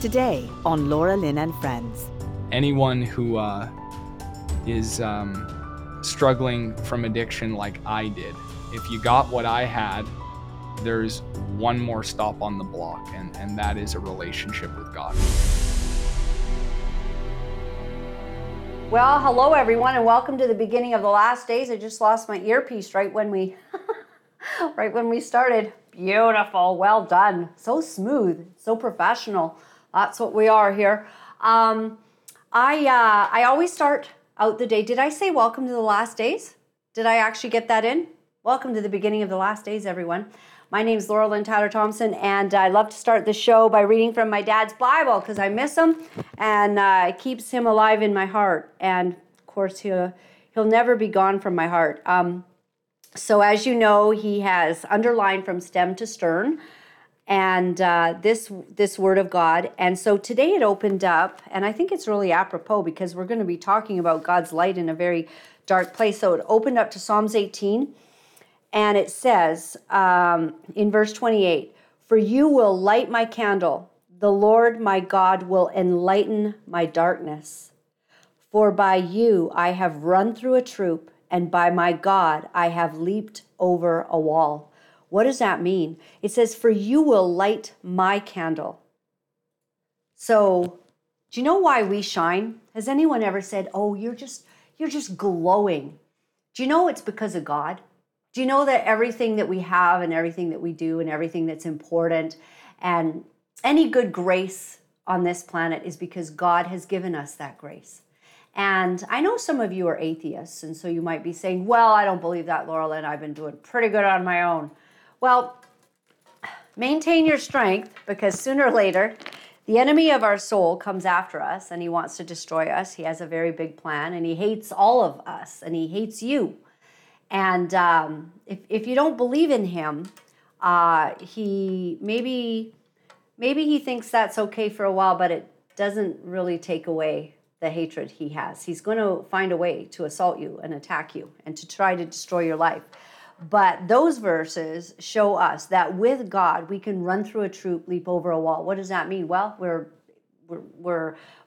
Today on Laura-Lynn and Friends. Anyone who is struggling from addiction like I did, if you got what I had, there's one more stop on the block, and that is a relationship with God. Well, hello everyone, and welcome to the beginning of the last days. I just lost my earpiece right when we started. Beautiful, well done. So smooth, so professional. That's what we are here. I always start out the day. Did I say welcome to the last days? Did I actually get that in? Welcome to the beginning of the last days, everyone. My name is Laura-Lynn Tyler-Thompson, and I love to start the show by reading from my dad's Bible because I miss him, and it keeps him alive in my heart. And, of course, he'll never be gone from my heart. So, as you know, he has underlined from stem to stern, and this Word of God. And so today it opened up, and I think it's really apropos because we're going to be talking about God's light in a very dark place. So it opened up to Psalms 18. And it says in verse 28, "For you will light my candle. The Lord my God will enlighten my darkness. For by you I have run through a troop, and by my God I have leaped over a wall." What does that mean? It says, "For you will light my candle." So, do you know why we shine? Has anyone ever said, "Oh, you're just glowing"? Do you know it's because of God? Do you know that everything that we have and everything that we do and everything that's important and any good grace on this planet is because God has given us that grace? And I know some of you are atheists, and so you might be saying, "Well, I don't believe that, Laura-Lynn. I've been doing pretty good on my own." Well, maintain your strength, because sooner or later, the enemy of our soul comes after us, and he wants to destroy us. He has a very big plan, and he hates all of us, and he hates you. And if you don't believe in him, he maybe he thinks that's okay for a while, but it doesn't really take away the hatred he has. He's going to find a way to assault you and attack you and to try to destroy your life. But those verses show us that with God, we can run through a troop, leap over a wall. What does that mean? Well, we're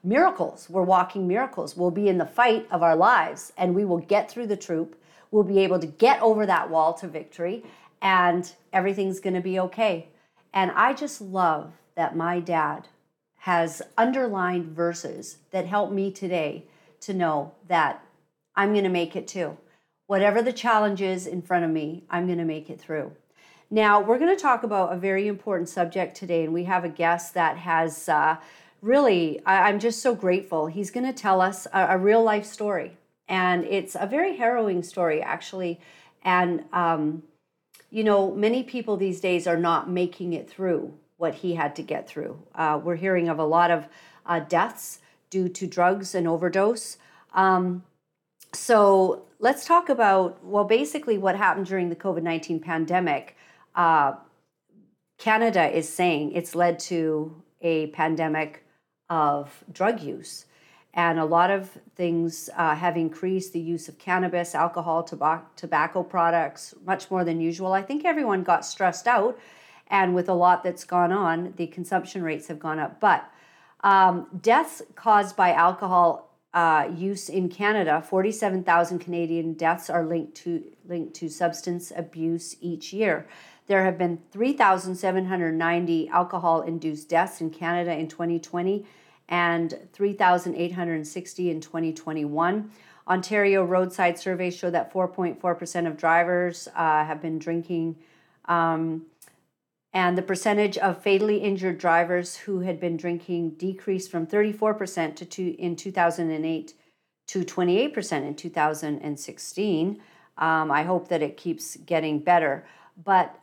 miracles. We're walking miracles. We'll be in the fight of our lives, and we will get through the troop. We'll be able to get over that wall to victory, and everything's going to be okay. And I just love that my dad has underlined verses that help me today to know that I'm going to make it too. Whatever the challenge is in front of me, I'm going to make it through. Now, we're going to talk about a very important subject today, and we have a guest that has really, I'm just so grateful. He's going to tell us a real-life story. And it's a very harrowing story, actually. And, you know, many people these days are not making it through what he had to get through. We're hearing of a lot of deaths due to drugs and overdose. So let's talk about, well, basically what happened during the COVID-19 pandemic. Canada is saying it's led to a pandemic of drug use. And a lot of things have increased, the use of cannabis, alcohol, tobacco products, much more than usual. I think everyone got stressed out, and with a lot that's gone on, the consumption rates have gone up. But deaths caused by alcohol use in Canada, 47,000 Canadian deaths are linked to substance abuse each year. There have been 3,790 alcohol-induced deaths in Canada in 2020, and 3,860 in 2021. Ontario roadside surveys show that 4.4% of drivers have been drinking, and the percentage of fatally injured drivers who had been drinking decreased from 34% in 2008 to 28% in 2016. I hope that it keeps getting better. But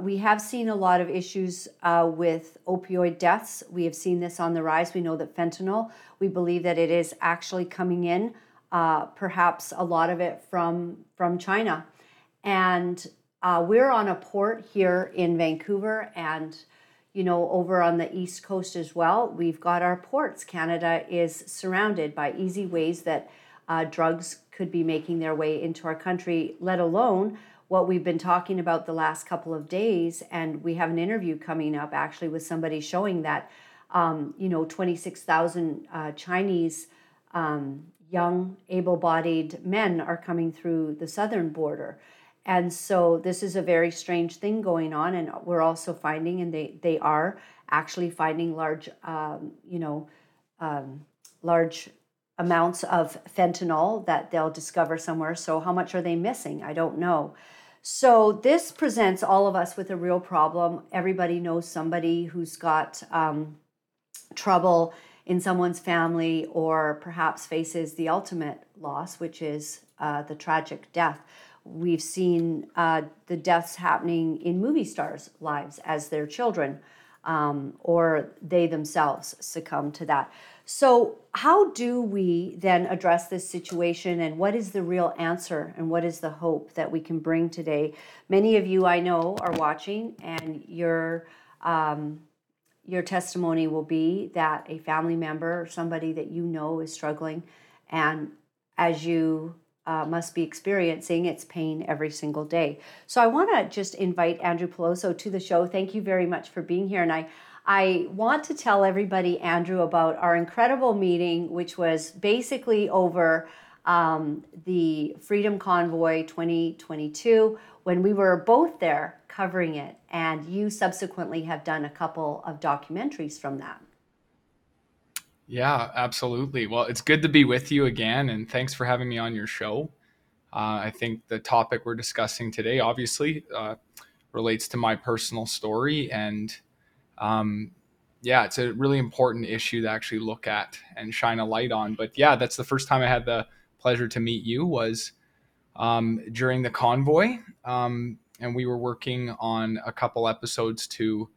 we have seen a lot of issues with opioid deaths. We have seen this on the rise. We know that fentanyl, we believe that it is actually coming in, perhaps a lot of it from China. And we're on a port here in Vancouver, and you know, over on the East Coast as well, we've got our ports. Canada is surrounded by easy ways that drugs could be making their way into our country, let alone what we've been talking about the last couple of days. And we have an interview coming up actually with somebody showing that you know, 26,000 Chinese young, able-bodied men are coming through the southern border. And so this is a very strange thing going on. And we're also finding, and they are actually finding large, large amounts of fentanyl that they'll discover somewhere. So how much are they missing? I don't know. So this presents all of us with a real problem. Everybody knows somebody who's got trouble in someone's family, or perhaps faces the ultimate loss, which is the tragic death. We've seen the deaths happening in movie stars' lives as their children or they themselves succumb to that. So how do we then address this situation, and what is the real answer, and what is the hope that we can bring today? Many of you, I know, are watching, and your testimony will be that a family member or somebody that you know is struggling, and as you must be experiencing, its pain every single day. So I want to just invite Andrew Peloso to the show. Thank you very much for being here, and I want to tell everybody, Andrew, about our incredible meeting, which was basically over the Freedom Convoy 2022, when we were both there covering it, and you subsequently have done a couple of documentaries from that. Yeah, absolutely. Well, it's good to be with you again, and thanks for having me on your show. I think the topic we're discussing today obviously relates to my personal story, and it's a really important issue to actually look at and shine a light on. But yeah, that's the first time I had the pleasure to meet you was during the convoy. And we were working on a couple episodes to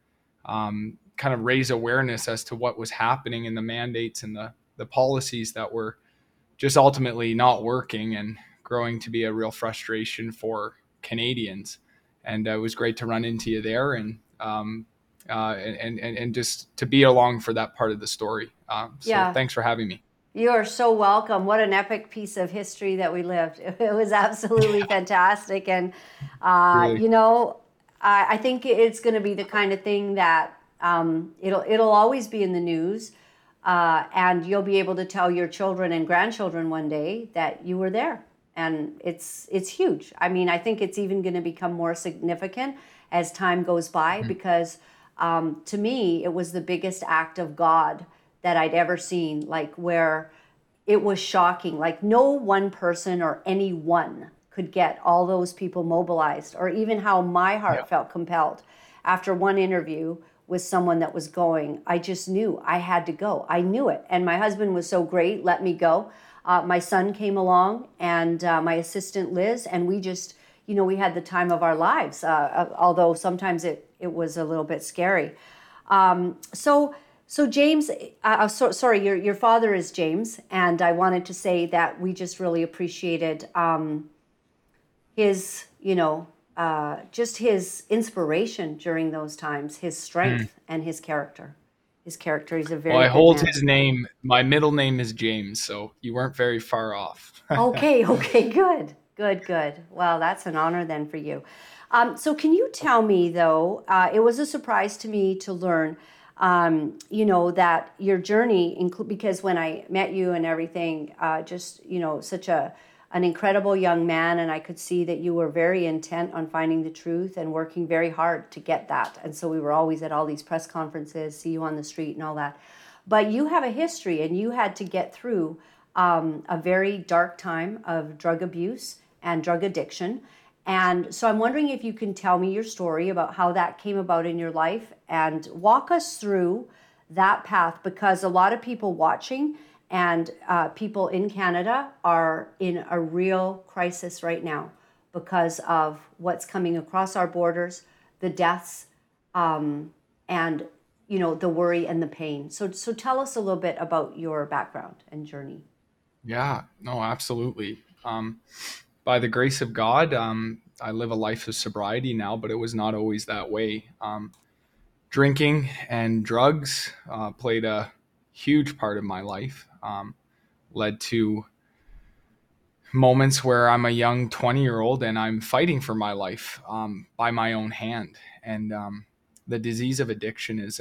kind of raise awareness as to what was happening and the mandates and the policies that were just ultimately not working and growing to be a real frustration for Canadians. And it was great to run into you there and just to be along for that part of the story. So thanks for having me. You are so welcome. What an epic piece of history that we lived. It was absolutely fantastic. And, really. You know, I think it's going to be the kind of thing that it'll always be in the news. And you'll be able to tell your children and grandchildren one day that you were there. And it's huge. I mean, I think it's even going to become more significant as time goes by, because to me, it was the biggest act of God that I'd ever seen, like where it was shocking, like no one person or anyone could get all those people mobilized, or even how my heart felt compelled after one interview with someone that was going. I just knew I had to go. I knew it. And my husband was so great, let me go. My son came along, and my assistant Liz, and we just, you know, we had the time of our lives, although sometimes it was a little bit scary. So James, your father is James, and I wanted to say that we just really appreciated his, you know, just his inspiration during those times, his strength and his character. His character is a very good man. Well, I hold his name. My middle name is James, so you weren't very far off. Okay, good. Good. Well, that's an honor then for you. So can you tell me, though, it was a surprise to me to learn, you know, that your journey, because when I met you and everything, just, you know, such an incredible young man, and I could see that you were very intent on finding the truth and working very hard to get that. And so we were always at all these press conferences, see you on the street and all that. But you have a history, and you had to get through a very dark time of drug abuse and drug addiction. And so I'm wondering if you can tell me your story about how that came about in your life, and walk us through that path, because a lot of people watching and people in Canada are in a real crisis right now because of what's coming across our borders, the deaths, and, you know, the worry and the pain. So tell us a little bit about your background and journey. Yeah, no, absolutely. By the grace of God, I live a life of sobriety now, but it was not always that way. Drinking and drugs played a huge part of my life, led to moments where I'm a young 20-year-old and I'm fighting for my life by my own hand. And the disease of addiction is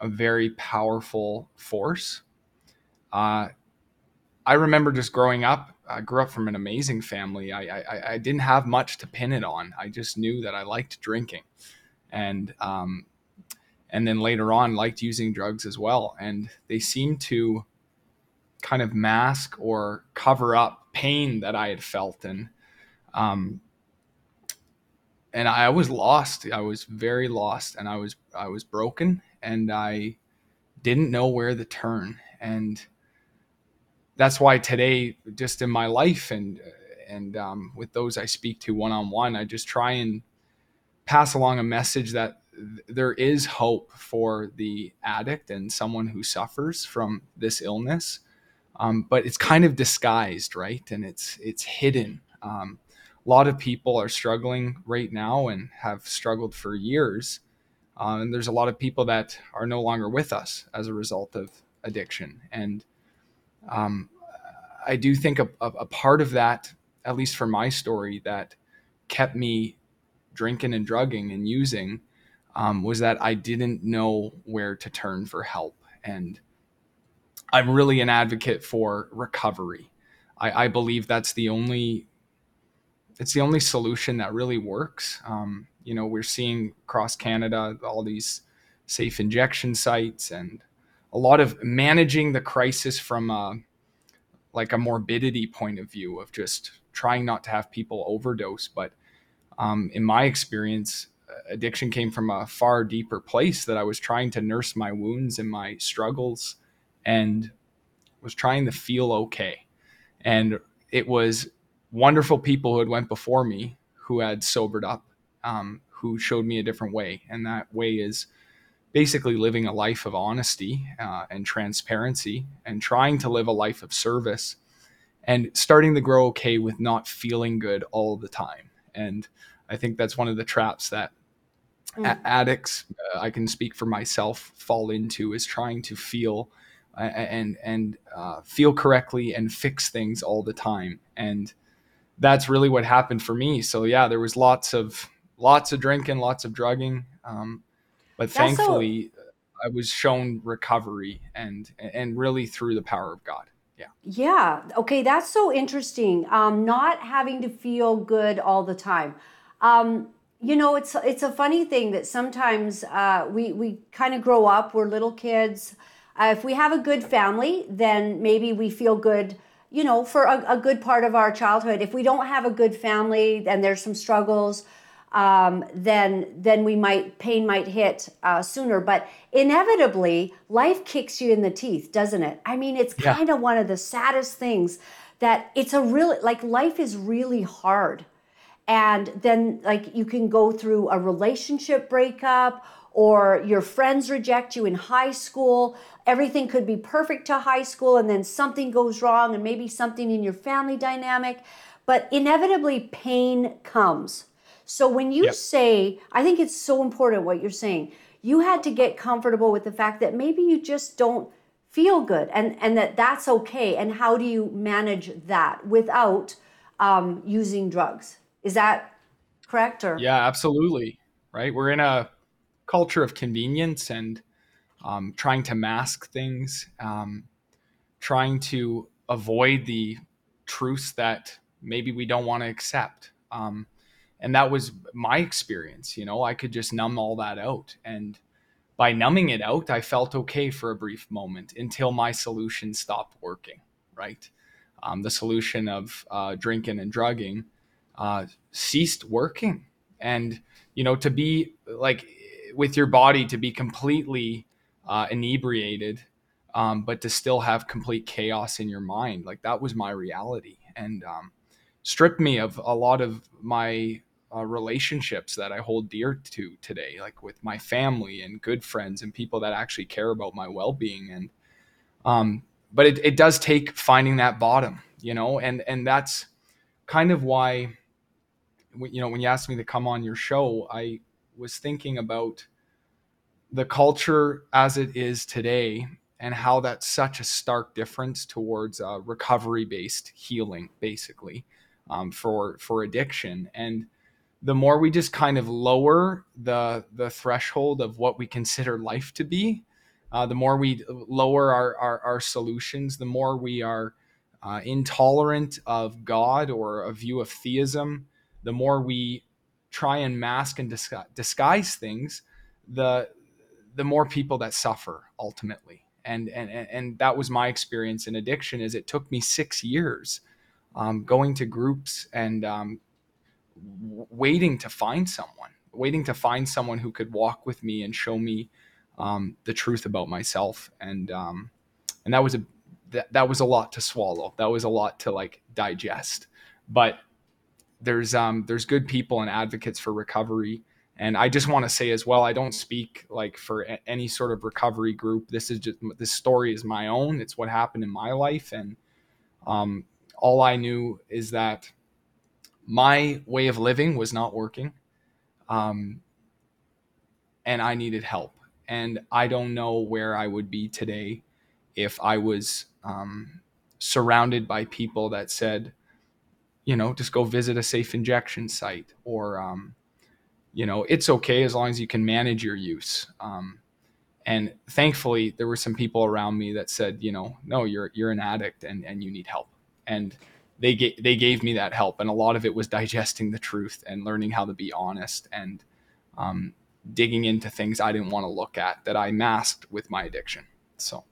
a very powerful force. I remember just growing up, I grew up from an amazing family. I didn't have much to pin it on. I just knew that I liked drinking, and then later on liked using drugs as well. And they seemed to kind of mask or cover up pain that I had felt. And I was lost. I was very lost, and I was broken, and I didn't know where to turn. And that's why today, just in my life and with those I speak to one-on-one, I just try and pass along a message that there is hope for the addict and someone who suffers from this illness. But it's kind of disguised, right? And it's hidden. A lot of people are struggling right now and have struggled for years. And there's a lot of people that are no longer with us as a result of addiction. And I do think a part of that, at least for my story, that kept me drinking and drugging and using was that I didn't know where to turn for help. And I'm really an advocate for recovery. I believe that's the only solution that really works. You know, we're seeing across Canada, all these safe injection sites and a lot of managing the crisis from a morbidity point of view of just trying not to have people overdose. But in my experience, addiction came from a far deeper place that I was trying to nurse my wounds and my struggles and was trying to feel okay. And it was wonderful people who had went before me, who had sobered up, who showed me a different way. And that way is basically living a life of honesty and transparency and trying to live a life of service and starting to grow okay with not feeling good all the time. And I think that's one of the traps that addicts, I can speak for myself, fall into, is trying to feel and feel correctly and fix things all the time. And that's really what happened for me. So yeah, there was lots of drinking, lots of drugging. But thankfully, I was shown recovery and really through the power of God. Yeah. Yeah. Okay. That's so interesting. Not having to feel good all the time. You know, it's a funny thing that sometimes we kind of grow up. We're little kids. If we have a good family, then maybe we feel good, you know, for a good part of our childhood. If we don't have a good family and there's some struggles, then pain might hit sooner. But inevitably, life kicks you in the teeth, doesn't it? I mean, it's kind of one of the saddest things that it's a really, like, life is really hard. And then, like, you can go through a relationship breakup, or your friends reject you in high school. Everything could be perfect to high school, and then something goes wrong, and maybe something in your family dynamic. But inevitably, pain comes. So when you say, I think it's so important what you're saying, you had to get comfortable with the fact that maybe you just don't feel good, and that's okay. And how do you manage that without using drugs? Is that correct? Or? Yeah, absolutely. Right. We're in a culture of convenience and trying to mask things, trying to avoid the truths that maybe we don't want to accept. And that was my experience. You know, I could just numb all that out. And by numbing it out, I felt okay for a brief moment until my solution stopped working, right? The solution of drinking and drugging ceased working. And, you know, to be like with your body, to be completely inebriated, but to still have complete chaos in your mind, like that was my reality. And stripped me of a lot of my relationships that I hold dear to today, like with my family and good friends and people that actually care about my well-being. And but it does take finding that bottom, you know, and that's kind of why, you know, when you asked me to come on your show, I was thinking about the culture as it is today and how that's such a stark difference towards recovery-based healing, basically. For addiction. And the more we just kind of lower the threshold of what we consider life to be, The more we lower our solutions, the more we are intolerant of God or a view of theism, the more we try and mask and disguise things, the more people that suffer ultimately. And that was my experience in addiction. Is it took me 6 years going to groups and waiting to find someone who could walk with me and show me the truth about myself. And that was a lot to swallow. That was a lot to like digest, but there's good people and advocates for recovery. And I just want to say as well, I don't speak like for any sort of recovery group. This story is my own. It's what happened in my life. And, all I knew is that my way of living was not working. And I needed help. And I don't know where I would be today if I was surrounded by people that said, you know, just go visit a safe injection site, or, you know, it's okay as long as you can manage your use. And thankfully, there were some people around me that said, you know, no, you're an addict and you need help. And they gave me that help. And a lot of it was digesting the truth and learning how to be honest and digging into things I didn't want to look at that I masked with my addiction. So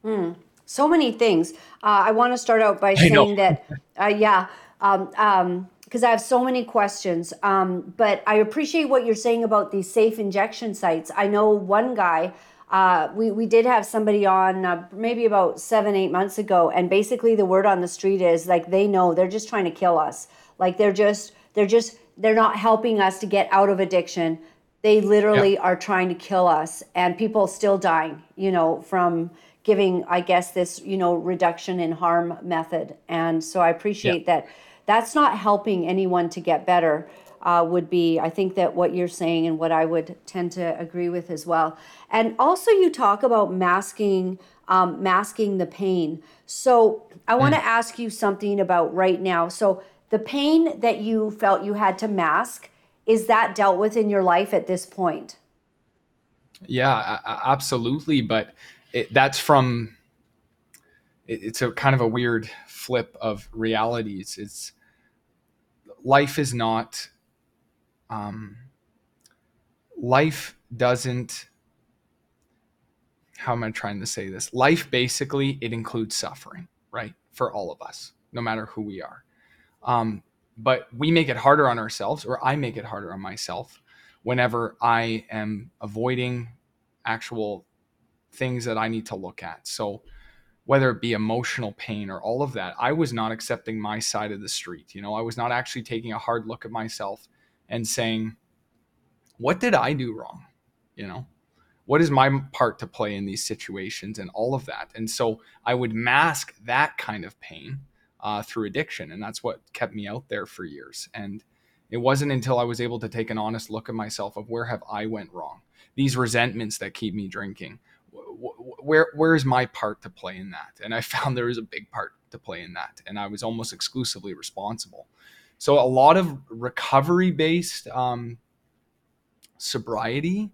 many things. I want to start out by saying that, because I have so many questions, but I appreciate what you're saying about these safe injection sites. I know one guy, we did have somebody on maybe about 7-8 months ago, and basically the word on the street is like, they know they're just trying to kill us. Like they're not helping us to get out of addiction. They literally are trying to kill us, and people still dying, you know, from giving, I guess, this, you know, reduction in harm method. And so I appreciate that. That's not helping anyone to get better, would be, I think that what you're saying and what I would tend to agree with as well. And also you talk about masking the pain. So I want to ask you something about right now. So the pain that you felt you had to mask, is that dealt with in your life at this point? Yeah, absolutely. But it's a kind of a weird flip of realities. It's Life basically, it includes suffering, right? For all of us, no matter who we are. But we make it harder on ourselves, or I make it harder on myself whenever I am avoiding actual things that I need to look at. So whether it be emotional pain or all of that, I was not accepting my side of the street. You know, I was not actually taking a hard look at myself and saying, what did I do wrong? You know, what is my part to play in these situations and all of that? And so I would mask that kind of pain through addiction. And that's what kept me out there for years. And it wasn't until I was able to take an honest look at myself of where have I went wrong? These resentments that keep me drinking, where is my part to play in that? And I found there is a big part to play in that. And I was almost exclusively responsible. So a lot of recovery-based sobriety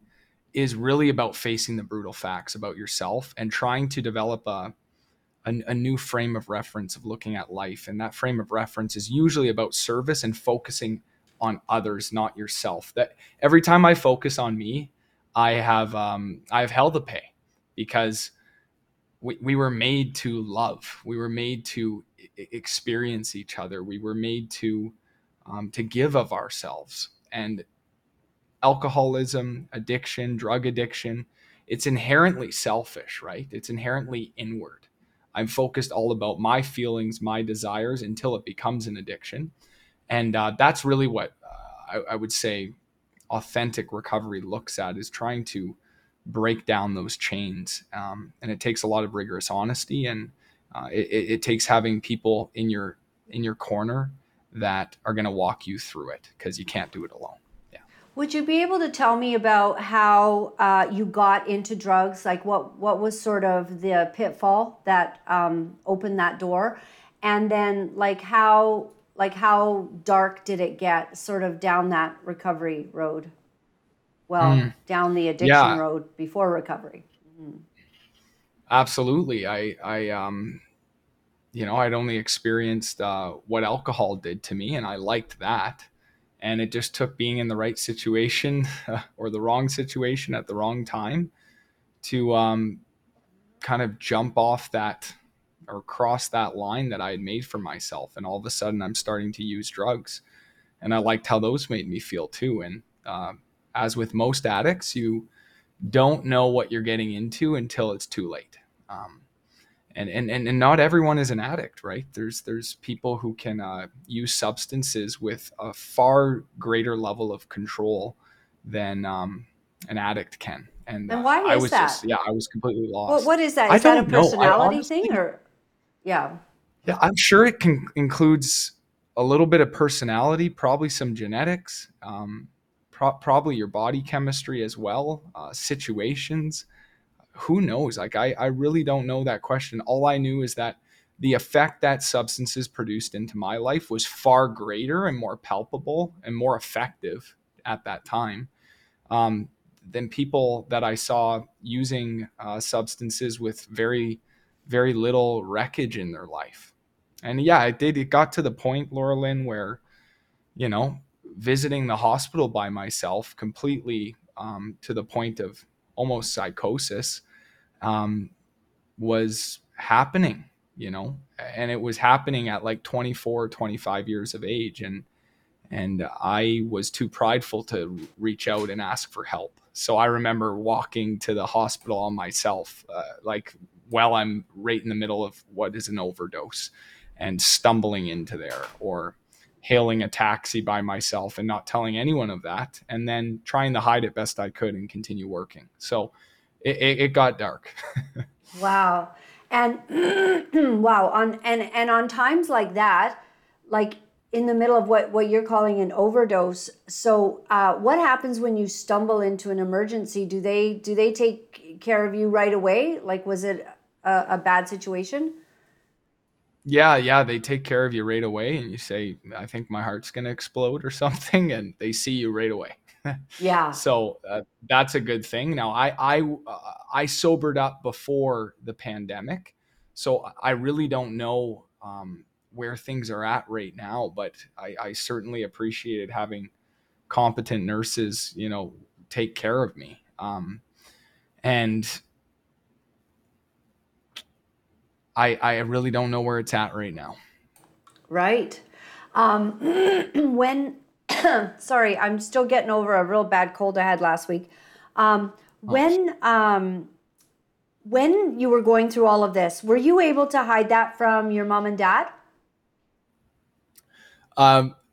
is really about facing the brutal facts about yourself and trying to develop a new frame of reference of looking at life. And that frame of reference is usually about service and focusing on others, not yourself. That every time I focus on me, I have hell to pay. Because we were made to love, we were made to experience each other, we were made to give of ourselves. And alcoholism, addiction, drug addiction, it's inherently selfish, right? It's inherently inward. I'm focused all about my feelings, my desires, until it becomes an addiction. And that's really what I would say authentic recovery looks at, is trying to break down those chains. And it takes a lot of rigorous honesty, and it takes having people in your corner that are going to walk you through it, because you can't do it alone. Yeah. Would you be able to tell me about how you got into drugs? Like what was sort of the pitfall that opened that door? And then how dark did it get sort of down that recovery road? Well, down the addiction road before recovery. Mm. Absolutely. I'd only experienced what alcohol did to me, and I liked that. And it just took being in the right situation or the wrong situation at the wrong time to kind of jump off that or cross that line that I had made for myself. And all of a sudden I'm starting to use drugs. And I liked how those made me feel too. And as with most addicts, you don't know what you're getting into until it's too late. And not everyone is an addict, right? There's people who can use substances with a far greater level of control than an addict can. And why is I was that? I was completely lost. Well, what is that? Is that a personality thing, or? Yeah. Yeah, I'm sure it includes a little bit of personality, probably some genetics, probably your body chemistry as well, situations. Who knows? Like, I really don't know that question. All I knew is that the effect that substances produced into my life was far greater and more palpable and more effective at that time than people that I saw using substances with very, very little wreckage in their life. And yeah, it did. It got to the point, Laura-Lynn, where, visiting the hospital by myself completely to the point of almost psychosis was happening, and it was happening at like 24, 25 years of age. And I was too prideful to reach out and ask for help. So I remember walking to the hospital on myself, while I'm right in the middle of what is an overdose, and stumbling into there, or hailing a taxi by myself and not telling anyone of that, and then trying to hide it best I could and continue working. So it got dark. Wow. And wow. On times like that, like in the middle of what you're calling an overdose. So what happens when you stumble into an emergency? Do they take care of you right away? Like, was it a bad situation? Yeah, they take care of you right away, and you say, I think my heart's going to explode or something, and they see you right away. Yeah. So that's a good thing. Now, I sobered up before the pandemic, so I really don't know where things are at right now, but I certainly appreciated having competent nurses, take care of me. And I really don't know where it's at right now. Right. Sorry, I'm still getting over a real bad cold I had last week. When you were going through all of this, were you able to hide that from your mom and dad?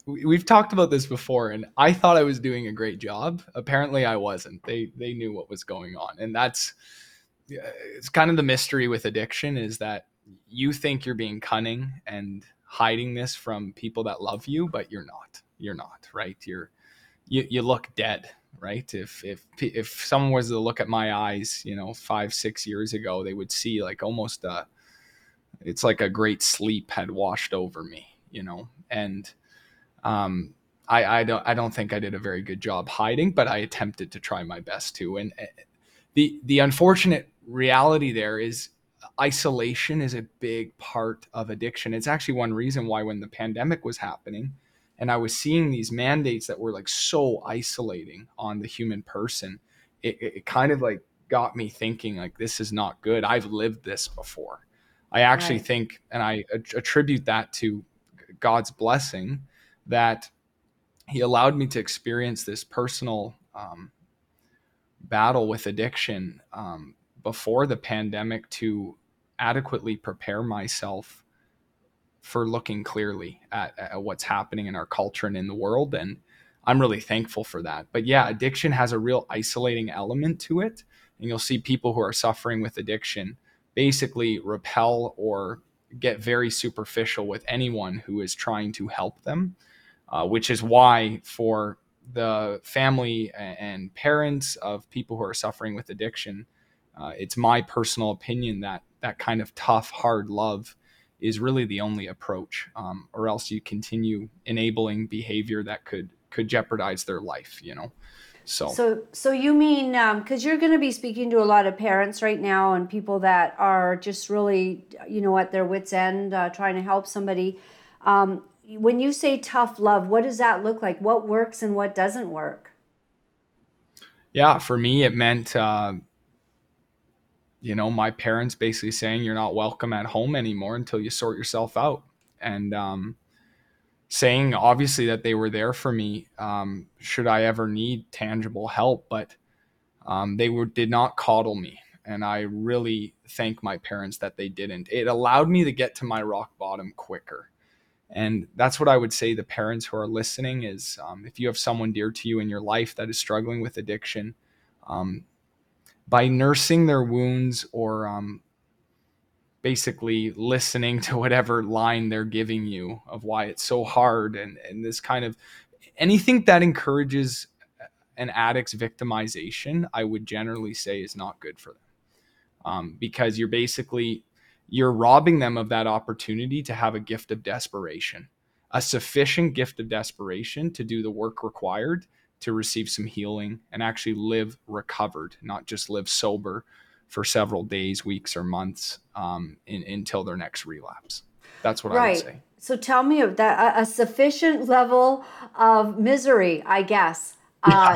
We've talked about this before, and I thought I was doing a great job. Apparently I wasn't. They knew what was going on, and it's kind of the mystery with addiction, is that you think you're being cunning and hiding this from people that love you, but you're not, right? You look dead, right? If someone was to look at my eyes, 5-6 years ago, they would see like almost it's like a great sleep had washed over me, and, I don't think I did a very good job hiding, but I attempted to try my best to, and the unfortunate reality there is isolation is a big part of addiction. It's actually one reason why when the pandemic was happening and I was seeing these mandates that were like so isolating on the human person, it kind of like got me thinking, like, this is not good. I've lived this before. I actually right. think, and I attribute that to God's blessing, that he allowed me to experience this personal battle with addiction before the pandemic to adequately prepare myself for looking clearly at what's happening in our culture and in the world. And I'm really thankful for that. But yeah, addiction has a real isolating element to it. And you'll see people who are suffering with addiction basically repel or get very superficial with anyone who is trying to help them, which is why for the family and parents of people who are suffering with addiction, it's my personal opinion that that kind of tough, hard love is really the only approach, or else you continue enabling behavior that could jeopardize their life. So you mean, because you're going to be speaking to a lot of parents right now and people that are just really, at their wits' end, trying to help somebody. When you say tough love, what does that look like? What works and what doesn't work? Yeah, for me, it meant, my parents basically saying you're not welcome at home anymore until you sort yourself out. And saying, obviously, that they were there for me, should I ever need tangible help. But did not coddle me. And I really thank my parents that they didn't. It allowed me to get to my rock bottom quicker. And that's what I would say the parents who are listening is, if you have someone dear to you in your life that is struggling with addiction, by nursing their wounds or basically listening to whatever line they're giving you of why it's so hard and this kind of anything that encourages an addict's victimization, I would generally say is not good for them, because you're robbing them of that opportunity to have a gift of desperation, a sufficient gift of desperation to do the work required to receive some healing and actually live recovered, not just live sober for several days, weeks, or months until their next relapse. That's what I would say. So tell me of that, a sufficient level of misery, I guess,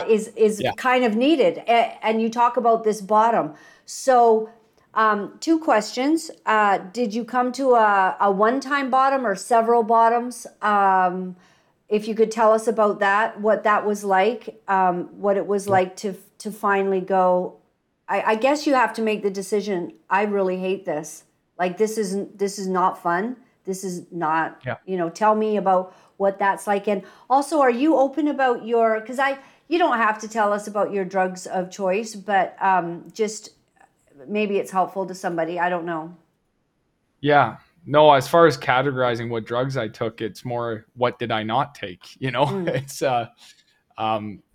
is kind of needed. And you talk about this bottom. So two questions. Did you come to a one-time bottom or several bottoms? If you could tell us about that, what that was like, what it was like to finally go. I guess you have to make the decision. I really hate this. Like, this is not fun. This is not, tell me about what that's like. And also, are you open about because you don't have to tell us about your drugs of choice, but just maybe it's helpful to somebody. I don't know. Yeah. No, as far as categorizing what drugs I took, it's more, what did I not take? It's,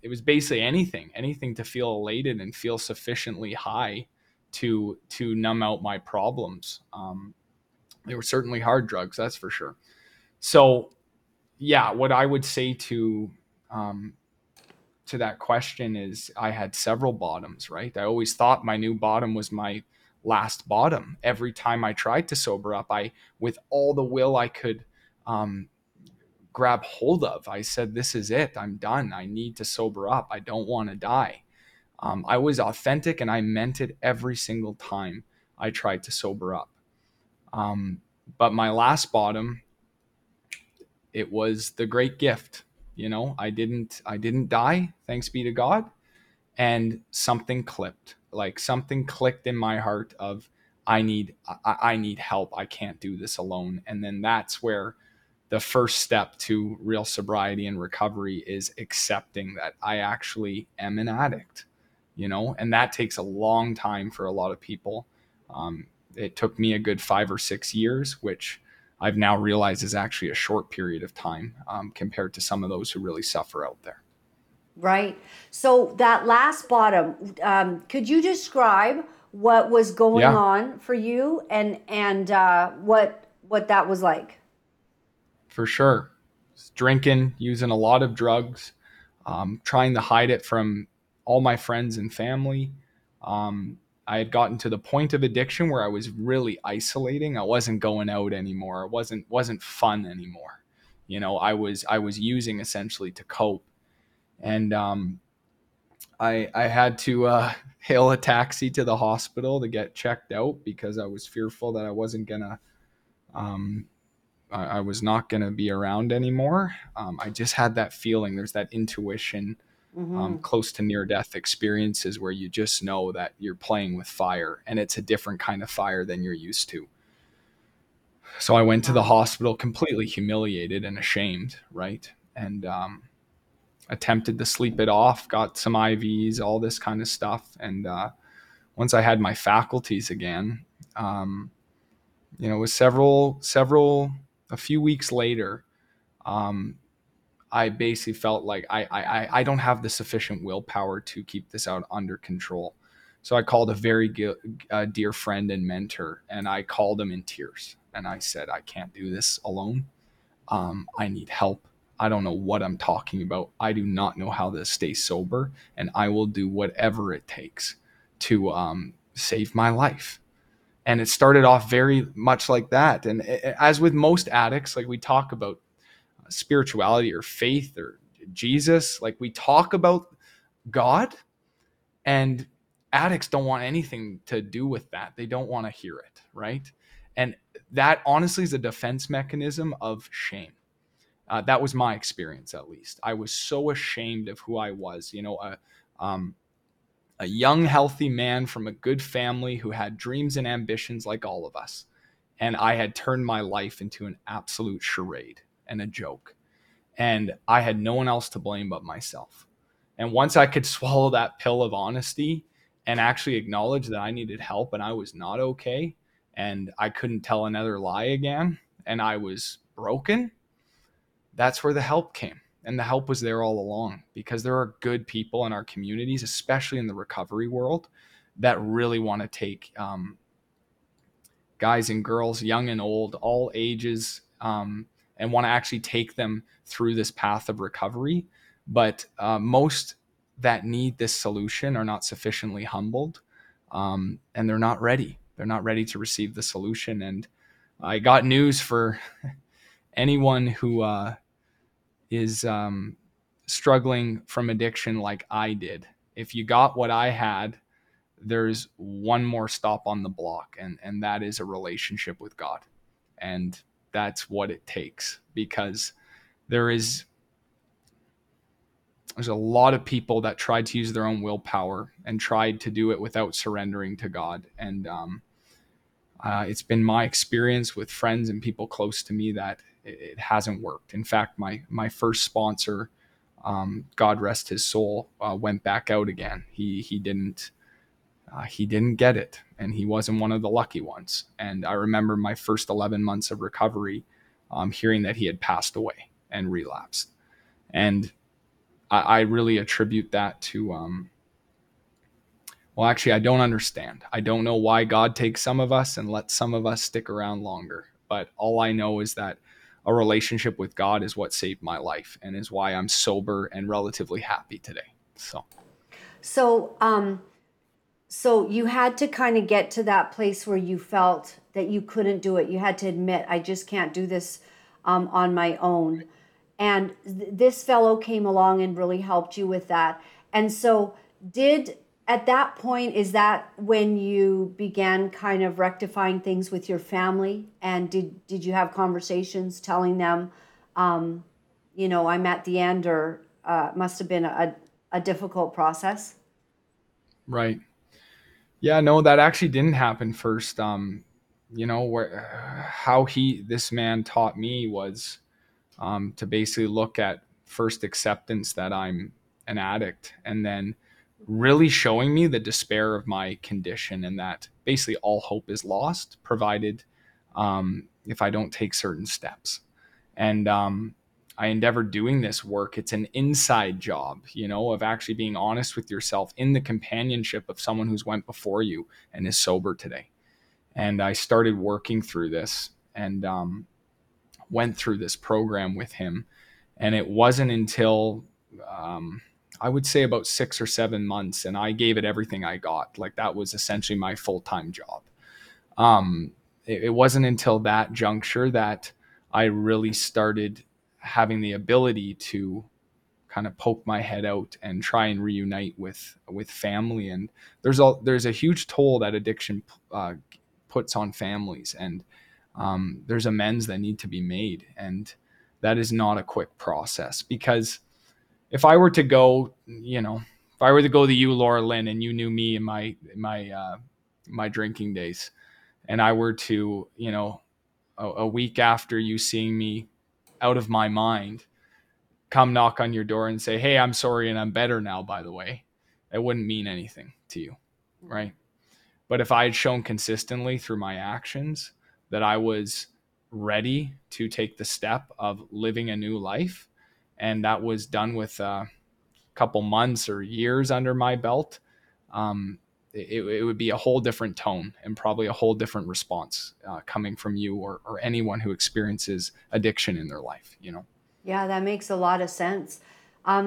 it was basically anything to feel elated and feel sufficiently high to numb out my problems. They were certainly hard drugs, that's for sure. So yeah, what I would say to that question is I had several bottoms, right? I always thought my new bottom was my last bottom. Every time I tried to sober up, with all the will I could, grab hold of, I said, this is it. I'm done. I need to sober up. I don't want to die. I was authentic and I meant it every single time I tried to sober up. But my last bottom, it was the great gift. I didn't die. Thanks be to God. And something clipped. Like something clicked in my heart of, I need help. I can't do this alone. And then that's where the first step to real sobriety and recovery is accepting that I actually am an addict, and that takes a long time for a lot of people. It took me a good 5 or 6 years, which I've now realized is actually a short period of time, compared to some of those who really suffer out there. Right. So that last bottom, could you describe what was going on for you and what that was like? For sure. Drinking, using a lot of drugs, trying to hide it from all my friends and family. I had gotten to the point of addiction where I was really isolating. I wasn't going out anymore. It wasn't fun anymore. I was using essentially to cope. And I had to hail a taxi to the hospital to get checked out because I was fearful that I was not going to be around anymore. I just had that feeling. There's that intuition, close to near death experiences where you just know that you're playing with fire and it's a different kind of fire than you're used to. So I went to the hospital completely humiliated and ashamed, right? And attempted to sleep it off, got some IVs, all this kind of stuff. And once I had my faculties again, it was a few weeks later, I basically felt like I don't have the sufficient willpower to keep this out under control. So I called a very dear friend and mentor, and I called him in tears. And I said, I can't do this alone. I need help. I don't know what I'm talking about. I do not know how to stay sober, and I will do whatever it takes to save my life. And it started off very much like that. And as with most addicts, like we talk about spirituality or faith or Jesus, like we talk about God, and addicts don't want anything to do with that. They don't want to hear it, right? And that honestly is a defense mechanism of shame. That was my experience, at least. I was so ashamed of who I was, you know, a young, healthy man from a good family who had dreams and ambitions like all of us. And I had turned my life into an absolute charade and a joke. And I had no one else to blame but myself. And once I could swallow that pill of honesty and actually acknowledge that I needed help and I was not okay, and I couldn't tell another lie again, and I was broken, that's where the help came. And the help was there all along, because there are good people in our communities, especially in the recovery world, that really want to take guys and girls, young and old, all ages, and want to actually take them through this path of recovery. But most that need this solution are not sufficiently humbled, and they're not ready. They're not ready to receive the solution. And I got news for anyone who is struggling from addiction like I did. If you got what I had, there's one more stop on the block, and that is a relationship with God. And that's what it takes, because there's a lot of people that tried to use their own willpower and tried to do it without surrendering to God. And it's been my experience with friends and people close to me that it hasn't worked. In fact, my first sponsor, God rest his soul, went back out again. He didn't get it, and he wasn't one of the lucky ones. And I remember my first 11 months of recovery, hearing that he had passed away and relapsed. And I really attribute that to, well, actually, I don't understand. I don't know why God takes some of us and lets some of us stick around longer. But all I know is that a relationship with God is what saved my life and is why I'm sober and relatively happy today. So you had to kind of get to that place where you felt that you couldn't do it. You had to admit, I just can't do this on my own. And this fellow came along and really helped you with that. And so at that point, is that when you began kind of rectifying things with your family? And did you have conversations telling them, you know, I'm at the end, or must have been a difficult process? Right. Yeah, no, that actually didn't happen first. You know, this man taught me was to basically look at first acceptance that I'm an addict, and then really showing me the despair of my condition, and that basically all hope is lost, provided if I don't take certain steps. And I endeavored doing this work. It's an inside job, you know, of actually being honest with yourself in the companionship of someone who's went before you and is sober today. And I started working through this, and went through this program with him. And it wasn't until, I would say about 6 or 7 months, and I gave it everything I got. Like, that was essentially my full-time job. It wasn't until that juncture that I really started having the ability to kind of poke my head out and try and reunite with family. And there's a huge toll that addiction puts on families, and there's amends that need to be made. And that is not a quick process, because if I were to go, you know, if I were to go to you, Laura-Lynn, and you knew me in my drinking days, and I were to, you know, a week after you seeing me out of my mind, come knock on your door and say, hey, I'm sorry, and I'm better now, by the way, it wouldn't mean anything to you, right? But if I had shown consistently through my actions that I was ready to take the step of living a new life, and that was done with a couple months or years under my belt, it would be a whole different tone and probably a whole different response coming from you or anyone who experiences addiction in their life, you know? Yeah, that makes a lot of sense.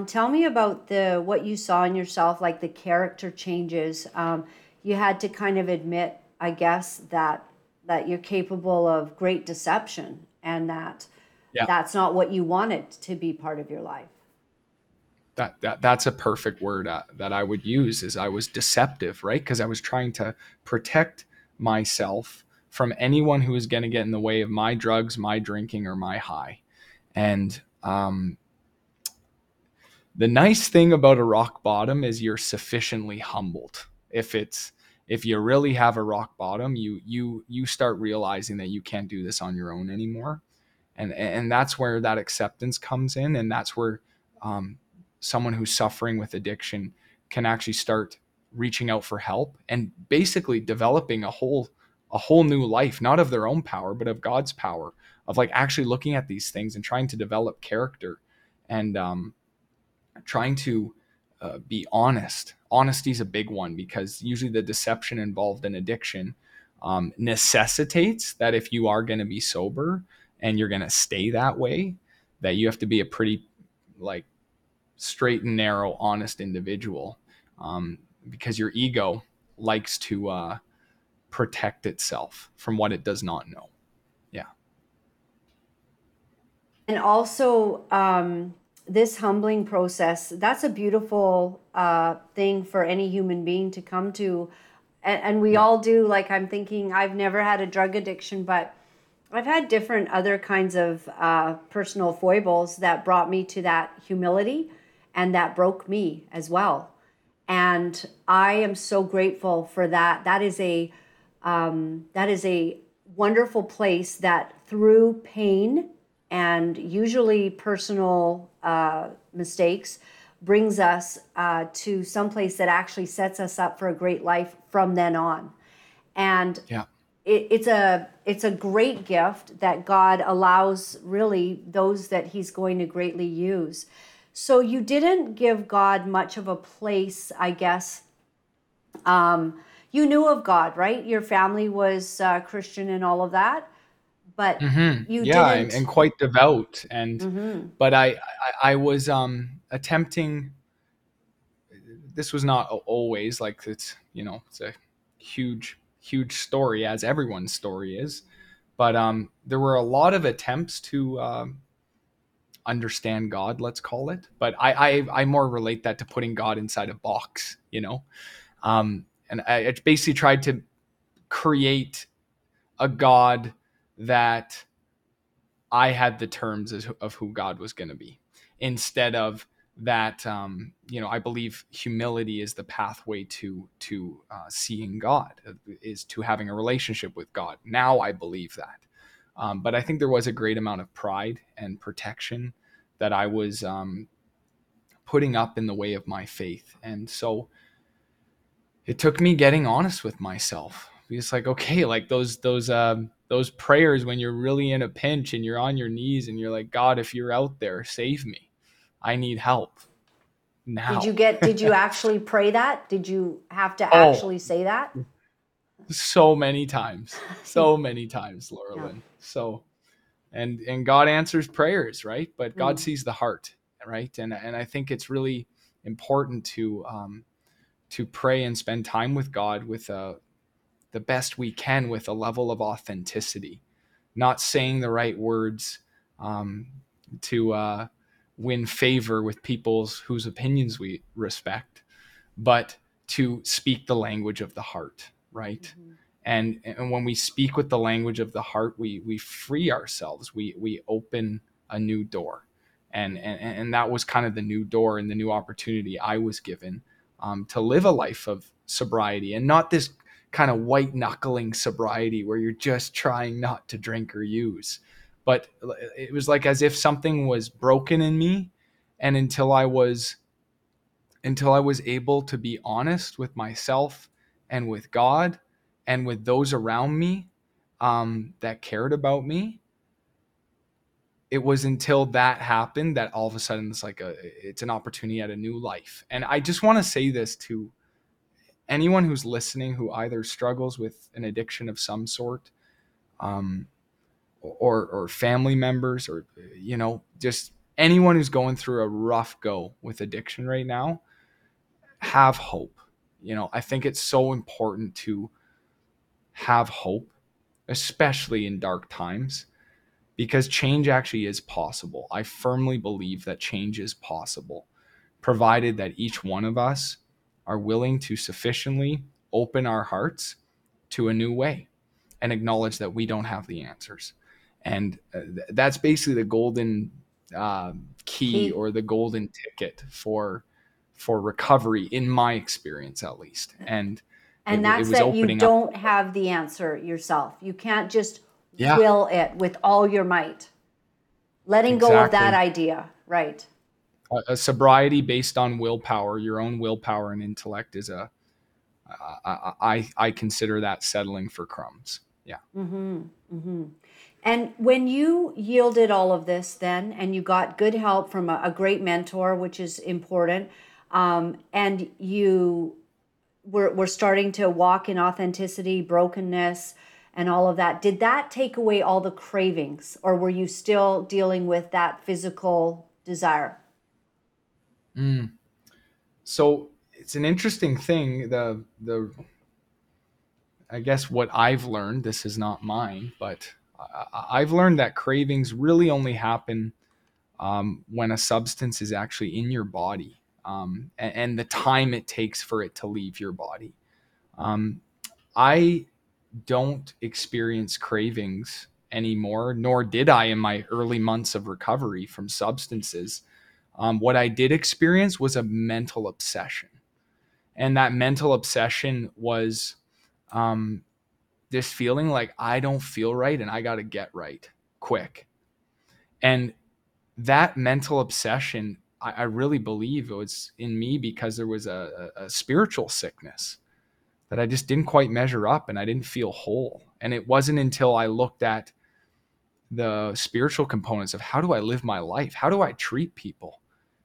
Tell me about what you saw in yourself, like the character changes. You had to kind of admit, I guess, that you're capable of great deception, and that's not what you wanted to be part of your life. That's a perfect word that I would use, is I was deceptive, right? Because I was trying to protect myself from anyone who was going to get in the way of my drugs, my drinking, or my high. And the nice thing about a rock bottom is you're sufficiently humbled. If you really have a rock bottom, you start realizing that you can't do this on your own anymore. And that's where that acceptance comes in. And that's where someone who's suffering with addiction can actually start reaching out for help and basically developing a whole new life, not of their own power, but of God's power, of like actually looking at these things and trying to develop character and trying to be honest. Honesty is a big one, because usually the deception involved in addiction necessitates that if you are going to be sober and you're going to stay that way, that you have to be a pretty like straight and narrow, honest individual, because your ego likes to protect itself from what it does not know. Yeah. And also, this humbling process, that's a beautiful thing for any human being to come to. And we all do. Like, I'm thinking, I've never had a drug addiction, but I've had different other kinds of personal foibles that brought me to that humility, and that broke me as well. And I am so grateful for that. That is a wonderful place that through pain and usually personal mistakes brings us to someplace that actually sets us up for a great life from then on. And it's a great gift that God allows, really, those that he's going to greatly use. So you didn't give God much of a place, I guess. You knew of God, right? Your family was Christian and all of that, but you didn't. And quite devout. And but I was attempting. This was not always like it's a huge story, as everyone's story is, but there were a lot of attempts to understand God, let's call it. But I more relate that to putting God inside a box, and I basically tried to create a God that I had the terms of who God was going to be, instead of that. I believe humility is the pathway to seeing God, is to having a relationship with God. Now I believe that. But I think there was a great amount of pride and protection that I was putting up in the way of my faith. And so it took me getting honest with myself. It's like, okay, like those prayers when you're really in a pinch and you're on your knees and you're like, God, if you're out there, save me. I need help now. Did you actually pray that? Did you have to actually say that? So many times, Laura-Lynn. So, and God answers prayers, right? But God sees the heart, right? And I think it's really important to pray and spend time with God with the best we can, with a level of authenticity, not saying the right words to win favor with people whose opinions we respect, but to speak the language of the heart, right? And when we speak with the language of the heart, we free ourselves, we open a new door. And that was kind of the new door and the new opportunity I was given to live a life of sobriety, and not this kind of white knuckling sobriety where you're just trying not to drink or use. But it was like as if something was broken in me, and until I was able to be honest with myself and with God and with those around me that cared about me, it was until that happened that all of a sudden it's like it's an opportunity at a new life. And I just want to say this to anyone who's listening who either struggles with an addiction of some sort, or family members, or just anyone who's going through a rough go with addiction right now, have hope. You know, I think it's so important to have hope, especially in dark times, because change actually is possible. I firmly believe that change is possible, provided that each one of us are willing to sufficiently open our hearts to a new way and acknowledge that we don't have the answers. And that's basically the golden key or the golden ticket for recovery, in my experience, at least. And that's that you don't have the answer yourself. You can't just will it with all your might. Letting go of that idea, right? A sobriety based on willpower, your own willpower and intellect, is I consider that settling for crumbs. Yeah. Mm-hmm. Mm-hmm. And when you yielded all of this then, and you got good help from a great mentor, which is important, and you were starting to walk in authenticity, brokenness, and all of that, did that take away all the cravings, or were you still dealing with that physical desire? So it's an interesting thing. I guess what I've learned, this is not mine, but I've learned that cravings really only happen when a substance is actually in your body, and the time it takes for it to leave your body. I don't experience cravings anymore, nor did I in my early months of recovery from substances. What I did experience was a mental obsession. And that mental obsession was this feeling like I don't feel right and I got to get right quick. And that mental obsession, I really believe it was in me because there was a spiritual sickness that I just didn't quite measure up and I didn't feel whole. And it wasn't until I looked at the spiritual components of how do I live my life? How do I treat people?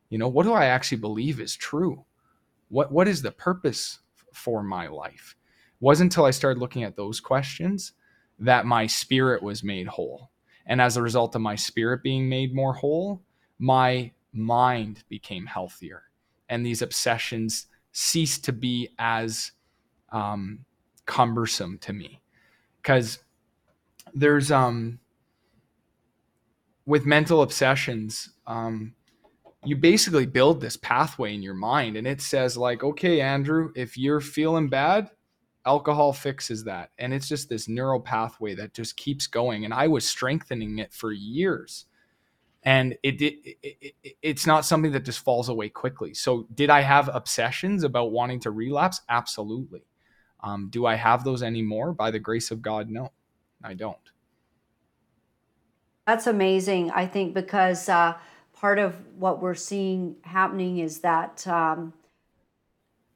You know, what do I actually believe is true? What is the purpose for my life? Wasn't until I started looking at those questions that my spirit was made whole. And as a result of my spirit being made more whole, my mind became healthier. And these obsessions ceased to be as cumbersome to me. Because there's, with mental obsessions, you basically build this pathway in your mind. And it says like, okay, Andrew, if you're feeling bad, alcohol fixes that. And it's just this neural pathway that just keeps going. And I was strengthening it for years. And it's not something that just falls away quickly. So did I have obsessions about wanting to relapse? Absolutely. Do I have those anymore? By the grace of God, no, I don't. That's amazing. I think because part of what we're seeing happening is that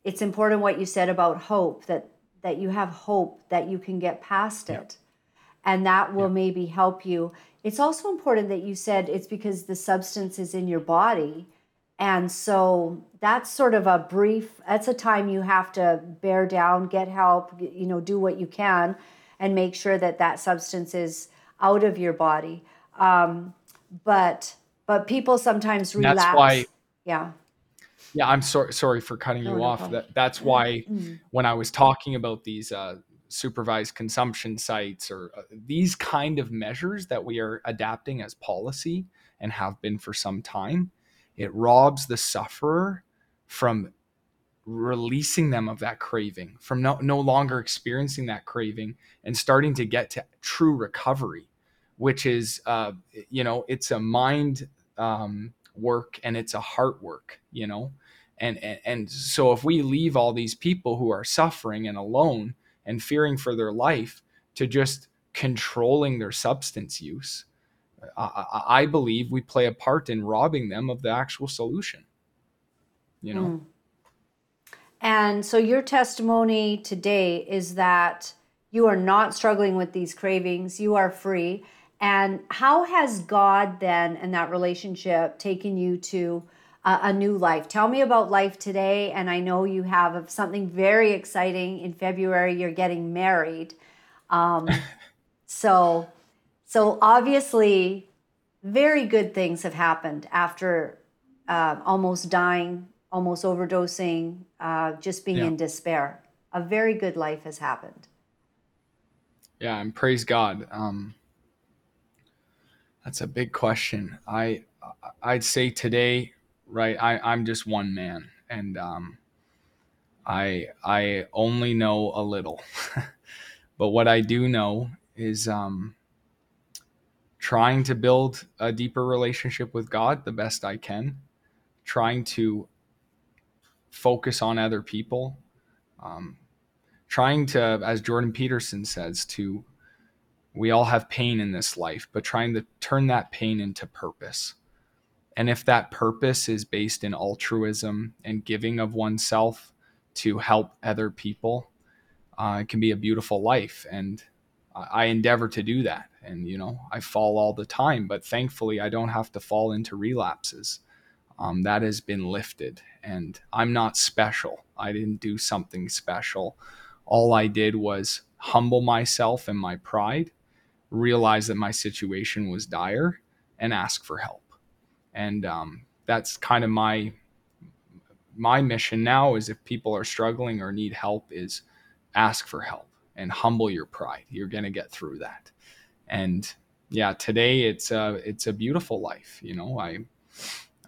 it's important what you said about hope, that you have hope that you can get past it. And that will maybe help you. It's also important that you said it's because the substance is in your body. And so that's sort of that's a time you have to bear down, get help, you know, do what you can and make sure that substance is out of your body. But people sometimes relapse. That's why. Yeah. Yeah, I'm sorry for cutting you off. That's why when I was talking about these supervised consumption sites or these kind of measures that we are adapting as policy and have been for some time, it robs the sufferer from releasing them of that craving, from no longer experiencing that craving and starting to get to true recovery, which is, it's a mind work and it's a heart work, you know? And so if we leave all these people who are suffering and alone and fearing for their life to just controlling their substance use, I believe we play a part in robbing them of the actual solution, you know? And so your testimony today is that you are not struggling with these cravings. You are free. And how has God then in that relationship taken you to a new life? Tell me about life today. And I know you have something very exciting in February. You're getting married. So obviously very good things have happened after almost dying, almost overdosing, just being in despair. A very good life has happened. Yeah, and praise God. That's a big question. I'd say today, right, I'm just one man, and I only know a little. But what I do know is trying to build a deeper relationship with God the best I can, trying to focus on other people, trying to, as Jordan Peterson says, to, we all have pain in this life, but trying to turn that pain into purpose. And if that purpose is based in altruism and giving of oneself to help other people, it can be a beautiful life. And I endeavor to do that. And, you know, I fall all the time, but thankfully I don't have to fall into relapses. That has been lifted, and I'm not special. I didn't do something special. All I did was humble myself and my pride, realize that my situation was dire, and ask for help. And that's kind of my mission now, is if people are struggling or need help, is ask for help and humble your pride. You're going to get through that. And yeah, today it's a beautiful life. You know,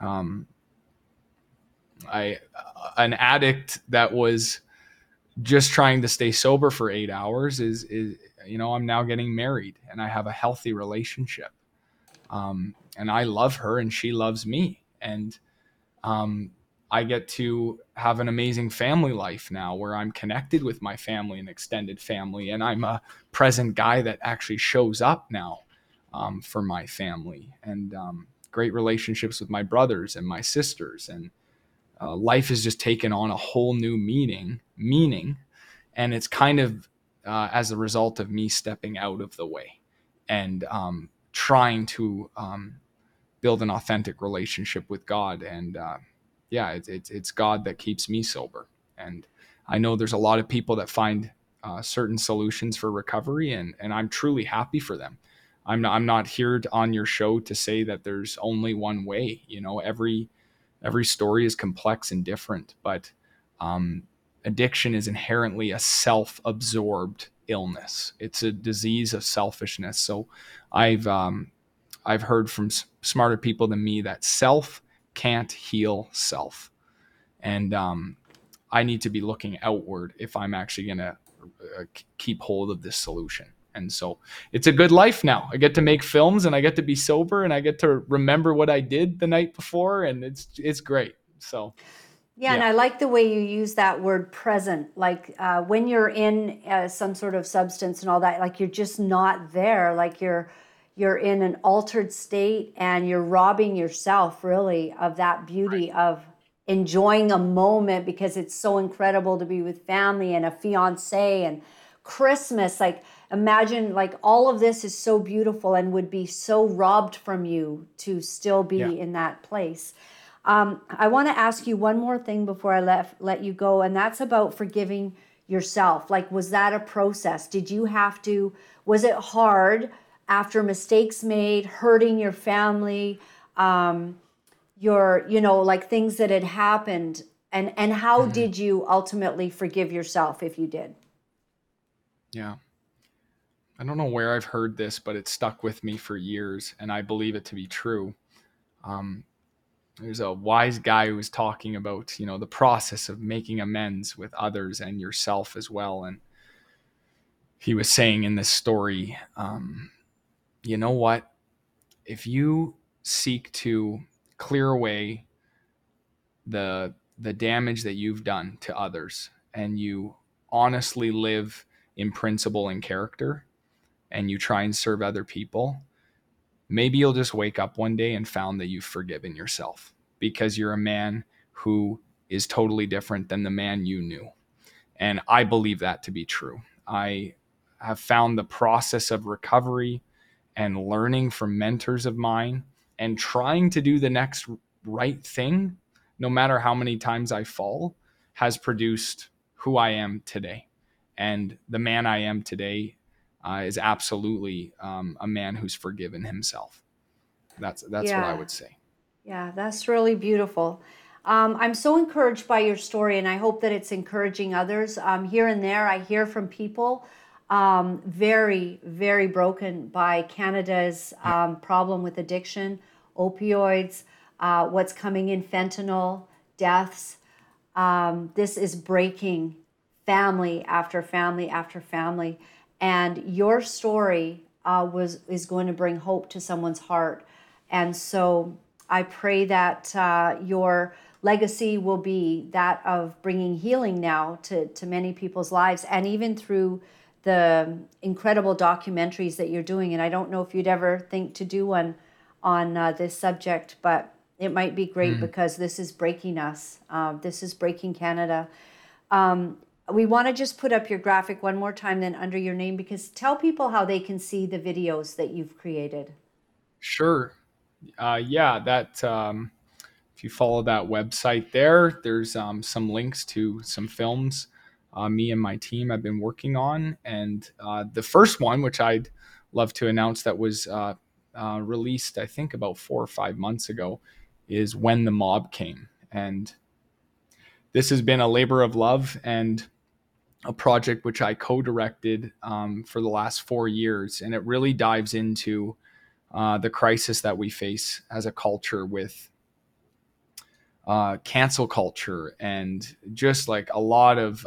an addict that was just trying to stay sober for 8 hours is, you know, I'm now getting married and I have a healthy relationship. And I love her and she loves me. And, I get to have an amazing family life now where I'm connected with my family and extended family. And I'm a present guy that actually shows up now, for my family, and, great relationships with my brothers and my sisters. And, life has just taken on a whole new meaning. And it's kind of, as a result of me stepping out of the way and, trying to, build an authentic relationship with God. And, it's God that keeps me sober. And I know there's a lot of people that find certain solutions for recovery, and I'm truly happy for them. I'm not here on your show to say that there's only one way. You know, every story is complex and different, but addiction is inherently a self-absorbed illness. It's a disease of selfishness. So I've heard from smarter people than me that self can't heal self. And I need to be looking outward if I'm actually going to keep hold of this solution. And so it's a good life now. I get to make films and I get to be sober and I get to remember what I did the night before, and it's great. So yeah. And I like the way you use that word present. Like when you're in some sort of substance and all that, like you're just not there. Like you're in an altered state and you're robbing yourself really of that beauty of enjoying a moment, because it's so incredible to be with family and a fiance and Christmas. Like imagine like all of this is so beautiful and would be so robbed from you to still be in that place. I want to ask you one more thing before I let you go. And that's about forgiving yourself. Like, was that a process? Did you have to, was it hard after mistakes made, hurting your family, your, you know, like things that had happened, and how did you ultimately forgive yourself if you did? Yeah. I don't know where I've heard this, but it stuck with me for years and I believe it to be true. There's a wise guy who was talking about, you know, the process of making amends with others and yourself as well. And he was saying in this story, you know what? If you seek to clear away the damage that you've done to others, and you honestly live in principle and character, and you try and serve other people, maybe you'll just wake up one day and found that you've forgiven yourself, because you're a man who is totally different than the man you knew. And I believe that to be true. I have found the process of recovery and learning from mentors of mine and trying to do the next right thing, no matter how many times I fall, has produced who I am today. And the man I am today is absolutely a man who's forgiven himself. That's what I would say. Yeah, that's really beautiful. I'm so encouraged by your story, and I hope that it's encouraging others. Here and there, I hear from people very, very broken by Canada's problem with addiction, opioids, what's coming in, fentanyl, deaths. This is breaking family after family after family. And your story is going to bring hope to someone's heart. And so I pray that your legacy will be that of bringing healing now to many people's lives, and even through the incredible documentaries that you're doing. And I don't know if you'd ever think to do one on this subject, but it might be great because this is breaking us. This is breaking Canada. We want to just put up your graphic one more time then under your name, because tell people how they can see the videos that you've created. Sure. If you follow that website there, there's some links to some films me and my team have been working on. And the first one, which I'd love to announce, that was released, I think, about 4 or 5 months ago, is When the Mob Came. And this has been a labor of love and a project which I co-directed for the last 4 years. And it really dives into the crisis that we face as a culture with cancel culture, and just like a lot of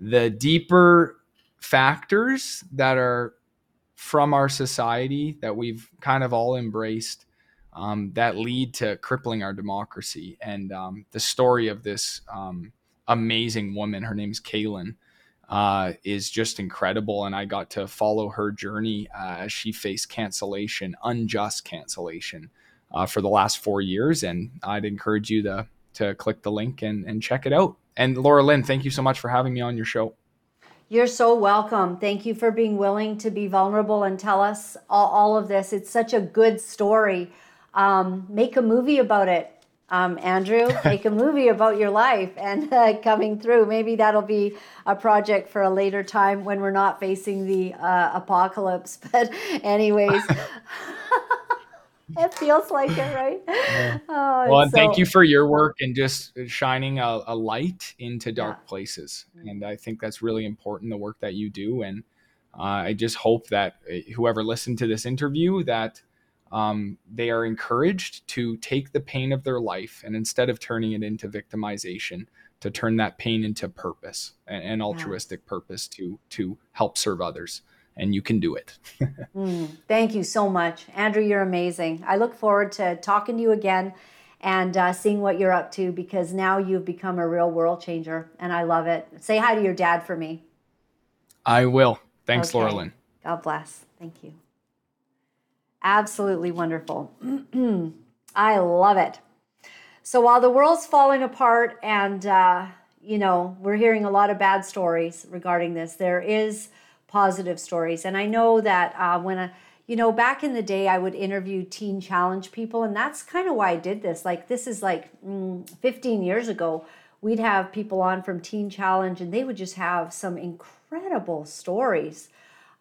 the deeper factors that are from our society that we've kind of all embraced that lead to crippling our democracy. And the story of this amazing woman, her name's Kaylin, is just incredible. And I got to follow her journey as she faced cancellation, unjust cancellation, for the last 4 years. And I'd encourage you to click the link and check it out. And Laura-Lynn, thank you so much for having me on your show. You're so welcome. Thank you for being willing to be vulnerable and tell us all of this. It's such a good story. Make a movie about it. Andrew, make a movie about your life and coming through. Maybe that'll be a project for a later time when we're not facing the apocalypse. But anyways, it feels like it, right? Yeah. Well, thank you for your work and just shining a light into dark places. And I think that's really important, the work that you do. And I just hope that whoever listened to this interview, that they are encouraged to take the pain of their life, and instead of turning it into victimization, to turn that pain into purpose, an altruistic purpose to help serve others. And you can do it. Thank you so much. Andrew, you're amazing. I look forward to talking to you again and seeing what you're up to, because now you've become a real world changer and I love it. Say hi to your dad for me. I will. Thanks, okay. Laura-Lynn. God bless. Thank you. Absolutely wonderful. I love it. So while the world's falling apart and, we're hearing a lot of bad stories regarding this, there is positive stories. And I know that when back in the day, I would interview Teen Challenge people. And that's kind of why I did this. Like, this is like 15 years ago, we'd have people on from Teen Challenge and they would just have some incredible stories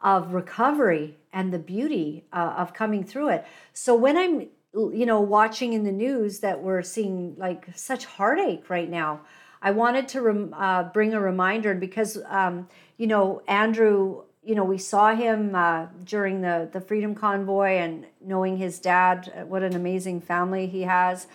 of recovery and the beauty of coming through it. So when I'm, watching in the news that we're seeing like such heartache right now, I wanted to bring a reminder. And because, Andrew, we saw him during the Freedom Convoy, and knowing his dad, what an amazing family he has,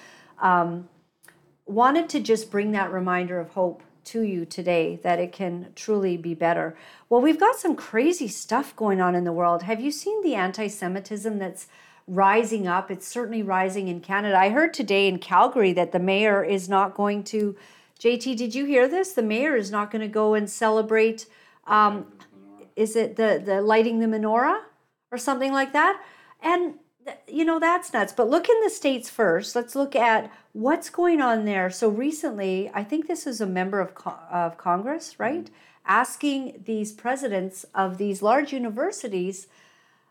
wanted to just bring that reminder of hope to you today, that it can truly be better. Well, we've got some crazy stuff going on in the world. Have you seen the anti-Semitism that's rising up? It's certainly rising in Canada. I heard today in Calgary that the mayor is not going to, JT, did you hear this? The mayor is not going to go and celebrate, is it the lighting the menorah or something like that? And that's nuts. But look in the States first. Let's look at what's going on there. So recently, I think this is a member of Congress, right? Mm-hmm. Asking these presidents of these large universities,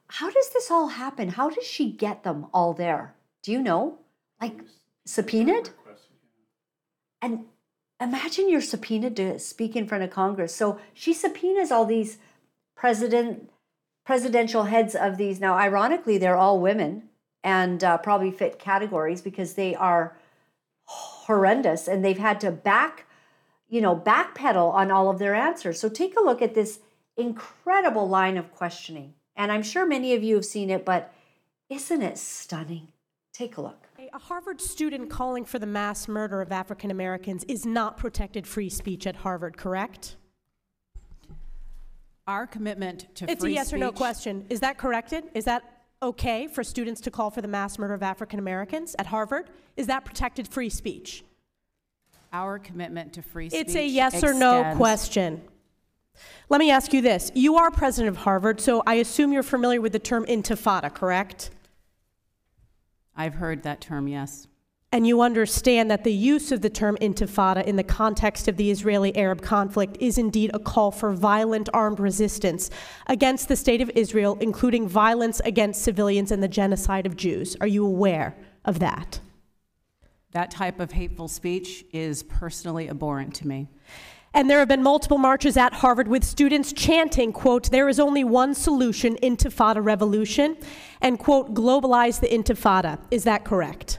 how does this all happen? How does she get them all there? Do you know? Like subpoenaed? And imagine you're subpoenaed to speak in front of Congress. So she subpoenas all these presidential heads of these. Now, ironically, they're all women. and probably fit categories because they are horrendous and they've had to backpedal on all of their answers. So take a look at this incredible line of questioning. And I'm sure many of you have seen it, but isn't it stunning? Take a look. A Harvard student calling for the mass murder of African Americans is not protected free speech at Harvard, correct? Our commitment to free speech. It's a yes or no question. Is that corrected? Is that okay for students to call for the mass murder of African Americans at Harvard? Is that protected free speech? Our commitment to free speech. It's a yes or no question. Let me ask you this. You are president of Harvard, so I assume you're familiar with the term intifada, correct? I've heard that term, yes. And you understand that the use of the term intifada in the context of the Israeli-Arab conflict is indeed a call for violent armed resistance against the state of Israel, including violence against civilians and the genocide of Jews. Are you aware of that? That type of hateful speech is personally abhorrent to me. And there have been multiple marches at Harvard with students chanting, quote, there is only one solution, Intifada revolution, and quote, globalize the Intifada. Is that correct?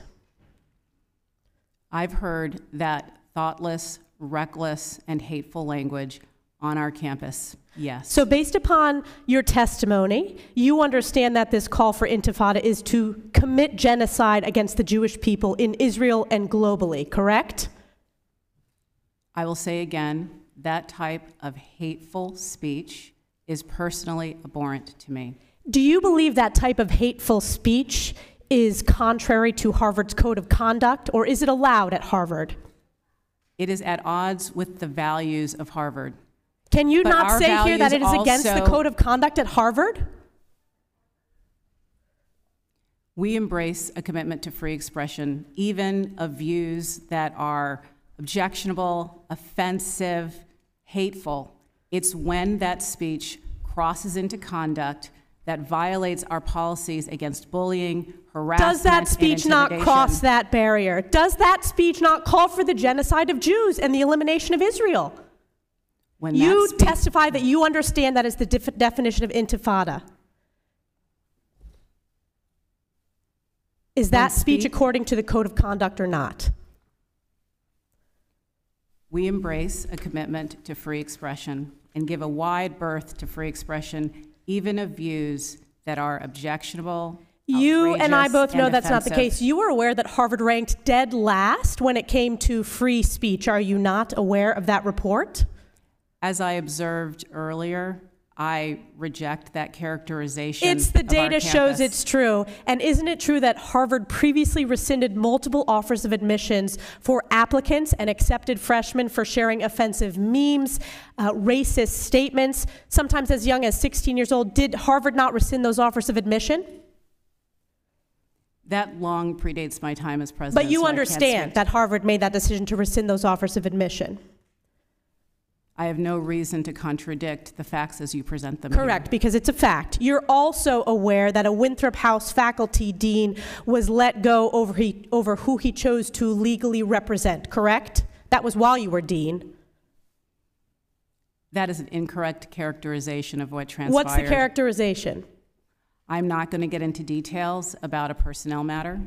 I've heard that thoughtless, reckless, and hateful language on our campus, yes. So based upon your testimony, you understand that this call for Intifada is to commit genocide against the Jewish people in Israel and globally, correct? I will say again, that type of hateful speech is personally abhorrent to me. Do you believe that type of hateful speech is contrary to Harvard's code of conduct, or is it allowed at Harvard? It is at odds with the values of Harvard. Can you not say here that it is against the code of conduct at Harvard? We embrace a commitment to free expression, even of views that are objectionable, offensive, hateful. It's when that speech crosses into conduct that violates our policies against bullying, harassment, and intimidation. Does that speech not cross that barrier? Does that speech not call for the genocide of Jews and the elimination of Israel? When you testify that you understand that is the definition of intifada. Is that speech according to the code of conduct or not? We embrace a commitment to free expression and give a wide berth to free expression, even of views that are objectionable. You and I both know that's not the case. You were aware that Harvard ranked dead last when it came to free speech. Are you not aware of that report? As I observed earlier, I reject that characterization. It's the data shows it's true. And isn't it true that Harvard previously rescinded multiple offers of admissions for applicants and accepted freshmen for sharing offensive memes, racist statements, sometimes as young as 16 years old? Did Harvard not rescind those offers of admission? That long predates my time as president. But you understand that Harvard made that decision to rescind those offers of admission. I have no reason to contradict the facts as you present them. Correct, here. Because it's a fact. You're also aware that a Winthrop House faculty dean was let go over who he chose to legally represent, correct? That was while you were dean. That is an incorrect characterization of what transpired. What's the characterization? I'm not going to get into details about a personnel matter.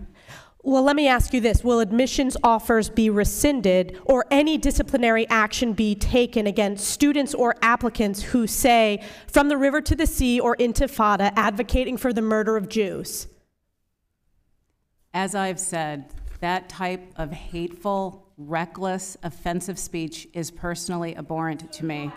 Well, let me ask you this. Will admissions offers be rescinded or any disciplinary action be taken against students or applicants who say, from the river to the sea or intifada, advocating for the murder of Jews? As I've said, that type of hateful, reckless, offensive speech is personally abhorrent to me.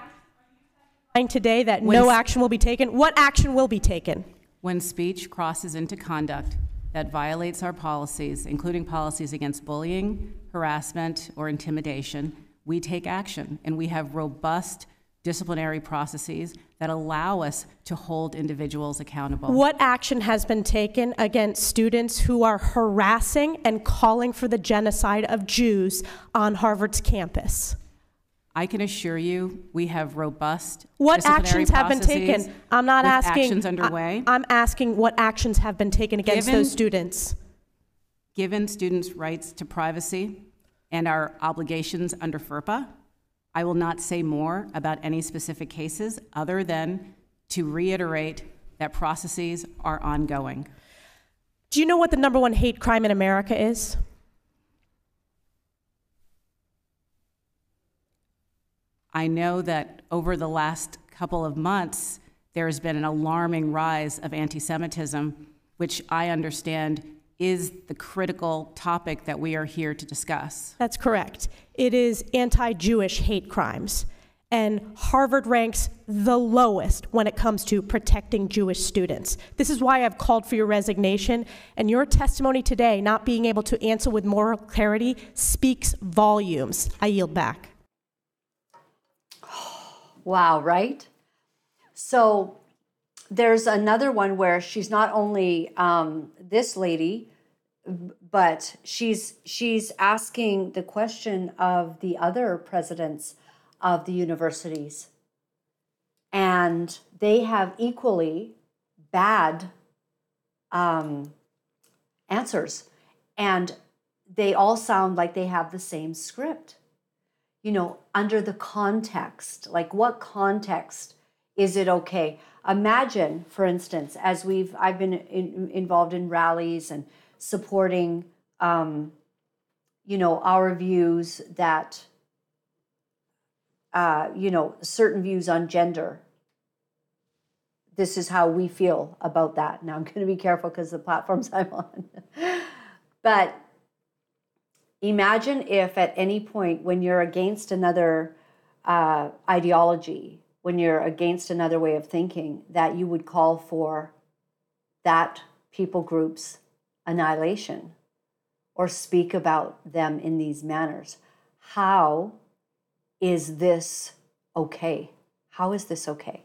Today that no action will be taken. What action will be taken? When speech crosses into conduct that violates our policies, including policies against bullying, harassment, or intimidation, we take action, and we have robust disciplinary processes that allow us to hold individuals accountable. What action has been taken against students who are harassing and calling for the genocide of Jews on Harvard's campus? I can assure you we have robust disciplinary processes. What actions have been taken? I'm not asking. Actions underway. I'm asking what actions have been taken against those students. Given students' rights to privacy and our obligations under FERPA, I will not say more about any specific cases other than to reiterate that processes are ongoing. Do you know what the number one hate crime in America is? I know that over the last couple of months, there has been an alarming rise of anti-Semitism, which I understand is the critical topic that we are here to discuss. That's correct. It is anti-Jewish hate crimes. And Harvard ranks the lowest when it comes to protecting Jewish students. This is why I've called for your resignation, and your testimony today, not being able to answer with moral clarity, speaks volumes. I yield back. Wow, right? So there's another one where she's not only this lady, but she's asking the question of the other presidents of the universities, and they have equally bad answers, and they all sound like they have the same script. You know, under the context, like what context is it okay? Imagine, for instance, as I've been involved in rallies and supporting, you know, our views that. You know, certain views on gender. This is how we feel about that. Now, I'm going to be careful because the platforms I'm on. But imagine if at any point when you're against another ideology, when you're against another way of thinking, that you would call for that people group's annihilation or speak about them in these manners. How is this okay? How is this okay?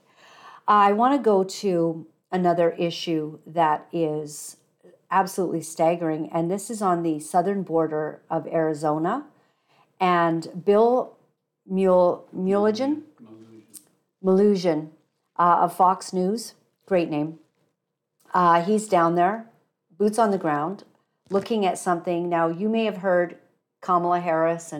I want to go to another issue that is absolutely staggering, and this is on the southern border of Arizona. And Bill Melusian of Fox News, great name. He's down there, boots on the ground, looking at something. Now, you may have heard Kamala Harris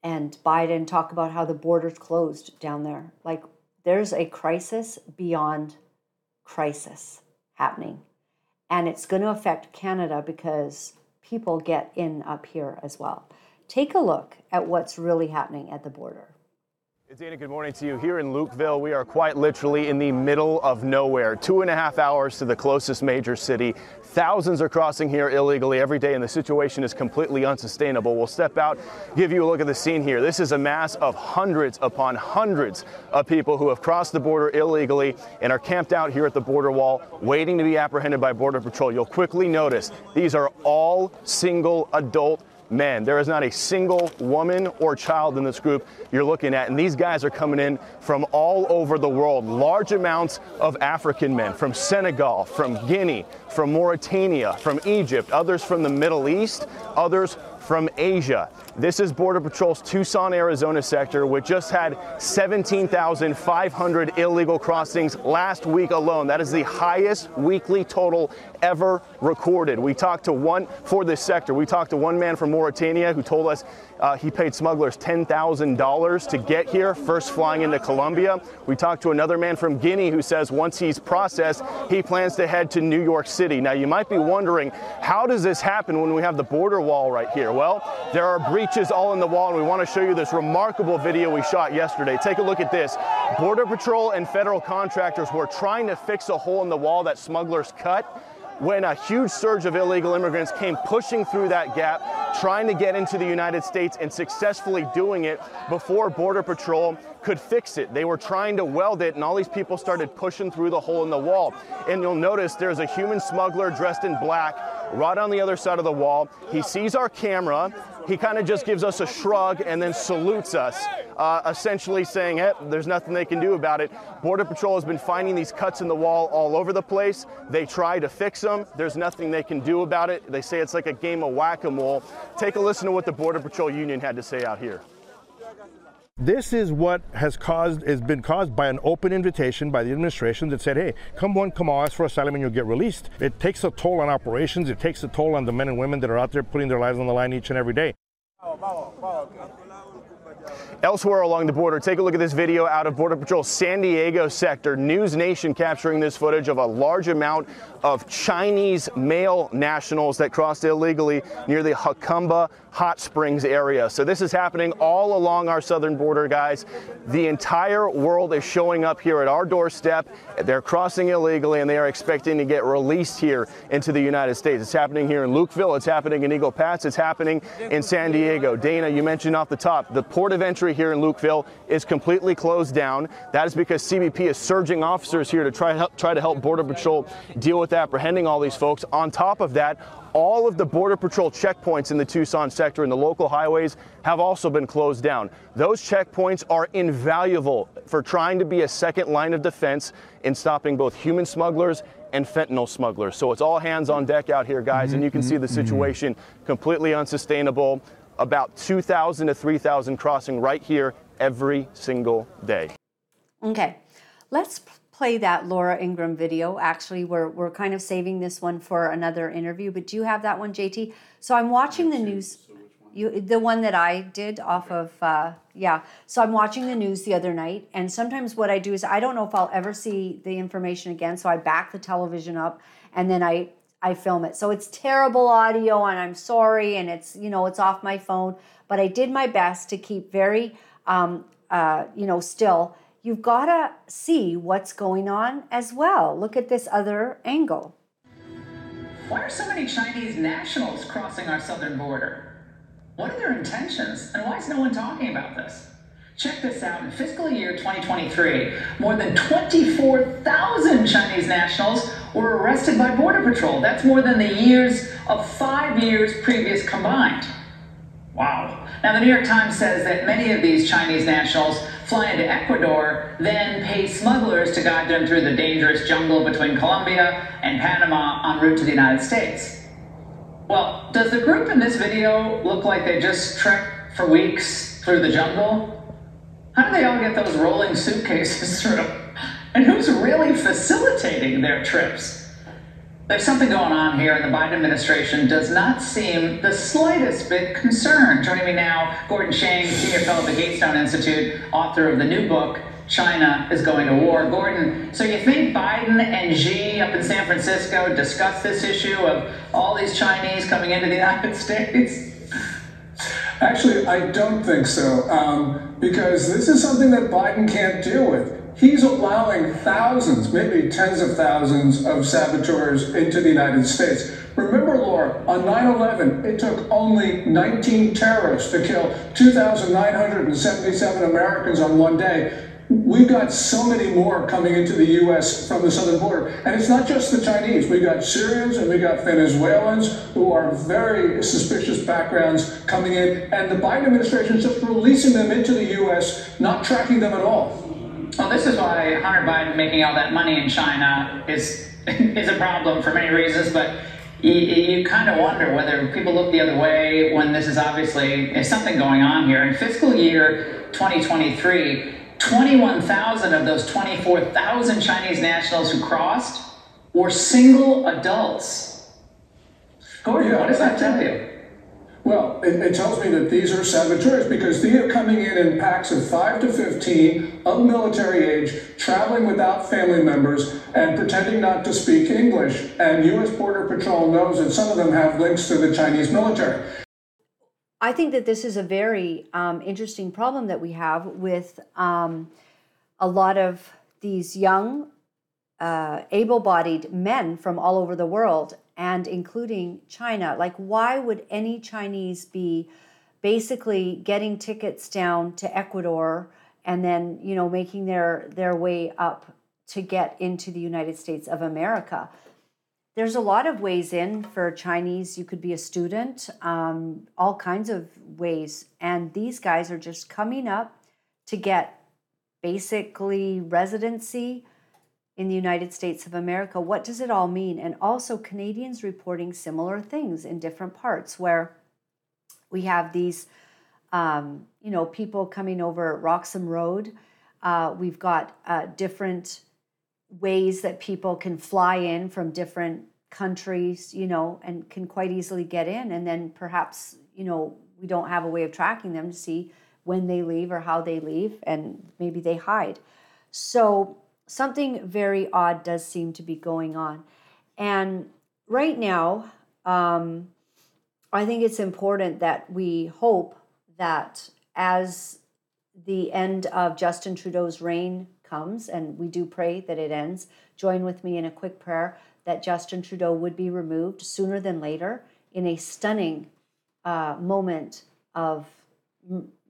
and Biden talk about how the border's closed down there. Like, there's a crisis beyond crisis happening. And it's going to affect Canada because people get in up here as well. Take a look at what's really happening at the border. Dana, good morning to you. Here in Lukeville, we are quite literally in the middle of nowhere. 2.5 hours to the closest major city. Thousands are crossing here illegally every day, and the situation is completely unsustainable. We'll step out, give you a look at the scene here. This is a mass of hundreds upon hundreds of people who have crossed the border illegally and are camped out here at the border wall, waiting to be apprehended by Border Patrol. You'll quickly notice these are all single adult men. There is not a single woman or child in this group you're looking at. And these guys are coming in from all over the world. Large amounts of African men from Senegal, from Guinea, from Mauritania, from Egypt, others from the Middle East, others from Asia. This is Border Patrol's Tucson, Arizona sector, which just had 17,500 illegal crossings last week alone. That is the highest weekly total ever recorded. We talked to one man from Mauritania who told us he paid smugglers $10,000 to get here, first flying into Colombia. We talked to another man from Guinea who says once he's processed, he plans to head to New York City. Now, you might be wondering, how does this happen when we have the border wall right here? Well, there are breaches all in the wall, and we want to show you this remarkable video we shot yesterday. Take a look at this. Border Patrol and federal contractors were trying to fix a hole in the wall that smugglers cut when a huge surge of illegal immigrants came pushing through that gap, trying to get into the United States and successfully doing it before Border Patrol could fix it. They were trying to weld it, and all these people started pushing through the hole in the wall. And you'll notice there's a human smuggler dressed in black right on the other side of the wall. He sees our camera. He kind of just gives us a shrug and then salutes us, essentially saying, hey, there's nothing they can do about it. Border Patrol has been finding these cuts in the wall all over the place. They try to fix them. There's nothing they can do about it. They say it's like a game of whack-a-mole. Take a listen to what the Border Patrol union had to say out here. This is what has been caused by an open invitation by the administration that said, hey, come one, come all, ask for asylum and you'll get released. It takes a toll on operations. It takes a toll on the men and women that are out there putting their lives on the line each and every day. Elsewhere along the border, take a look at this video out of Border Patrol San Diego sector. News Nation capturing this footage of a large amount of Chinese male nationals that crossed illegally near the Jacumba Hot Springs area. So this is happening all along our southern border, guys. The entire world is showing up here at our doorstep. They're crossing illegally, and they are expecting to get released here into the United States. It's happening here in Lukeville. It's happening in Eagle Pass. It's happening in San Diego. Dana, you mentioned off the top, the port of entry here in Lukeville is completely closed down. That is because CBP is surging officers here to try to help Border Patrol deal with apprehending all these folks. On top of that, all of the Border Patrol checkpoints in the Tucson sector and the local highways have also been closed down. Those checkpoints are invaluable for trying to be a second line of defense in stopping both human smugglers and fentanyl smugglers. So it's all hands on deck out here, guys, and you can see the situation completely unsustainable. About 2,000 to 3,000 crossing right here every single day. Okay, let's play that Laura Ingram video. Actually, we're kind of saving this one for another interview, but do you have that one, JT? So I'm watching the news. You, the one that I did off of, yeah. So I'm watching the news the other night, and sometimes what I do is I don't know if I'll ever see the information again, so I back the television up, and then I film it. So it's terrible audio, and I'm sorry, and it's, you know, it's off my phone, but I did my best to keep very, you know, still. You've got to see what's going on as well. Look at this other angle. Why are so many Chinese nationals crossing our southern border? What are their intentions, and why is no one talking about this? Check this out. In fiscal year 2023, more than 24,000 Chinese nationals were arrested by Border Patrol. That's more than the years of 5 years previous combined. Wow. Now, the New York Times says that many of these Chinese nationals fly into Ecuador, then pay smugglers to guide them through the dangerous jungle between Colombia and Panama en route to the United States. Well, does the group in this video look like they just trekked for weeks through the jungle? How do they all get those rolling suitcases through? And who's really facilitating their trips? There's something going on here, and the Biden administration does not seem the slightest bit concerned. Joining me now, Gordon Chang, senior fellow at the Gatestone Institute, author of the new book, China is Going to War. Gordon, so you think Biden and Xi up in San Francisco discussed this issue of all these Chinese coming into the United States? Actually, I don't think so, because this is something that Biden can't deal with. He's allowing thousands, maybe tens of thousands of saboteurs into the United States. Remember, Laura, on 9/11, it took only 19 terrorists to kill 2,977 Americans on one day. We've got so many more coming into the U.S. from the southern border. And it's not just the Chinese. We've got Syrians and we've got Venezuelans who are very suspicious backgrounds coming in. And the Biden administration is just releasing them into the U.S., not tracking them at all. Well, this is why Hunter Biden making all that money in China is a problem for many reasons. But you kind of wonder whether people look the other way when this is obviously there's something going on here. In fiscal year 2023, 21,000 of those 24,000 Chinese nationals who crossed were single adults. Gordon, what does that tell you? Well, it tells me that these are saboteurs because they are coming in packs of 5 to 15 of military age, traveling without family members and pretending not to speak English. And U.S. Border Patrol knows that some of them have links to the Chinese military. I think that this is a very interesting problem that we have with a lot of these young, able-bodied men from all over the world, and including China. Like, why would any Chinese be basically getting tickets down to Ecuador and then, you know, making their way up to get into the United States of America? There's a lot of ways in for Chinese. You could be a student, all kinds of ways. And these guys are just coming up to get basically residency in the United States of America. What does it all mean? And also Canadians reporting similar things in different parts where we have these, you know, people coming over Roxham Road. We've got different ways that people can fly in from different countries, you know, and can quite easily get in. And then perhaps, you know, we don't have a way of tracking them to see when they leave or how they leave, and maybe they hide. So something very odd does seem to be going on. And right now, I think it's important that we hope that as the end of Justin Trudeau's reign comes, and we do pray that it ends, join with me in a quick prayer that Justin Trudeau would be removed sooner than later in a stunning moment of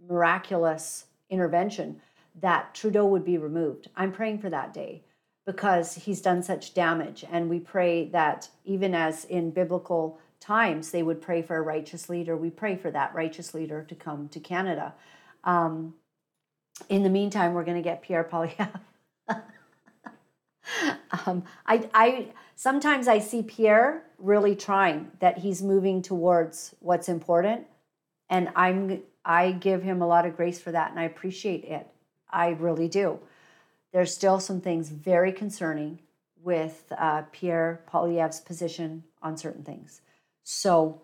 miraculous intervention, that Trudeau would be removed. I'm praying for that day because he's done such damage. And we pray that even as in biblical times, they would pray for a righteous leader. We pray for that righteous leader to come to Canada. In the meantime, we're going to get Pierre Poilievre. I sometimes I see Pierre really trying, that he's moving towards what's important, and I give him a lot of grace for that, and I appreciate it. I really do. There's still some things very concerning with Pierre Poilievre's position on certain things. So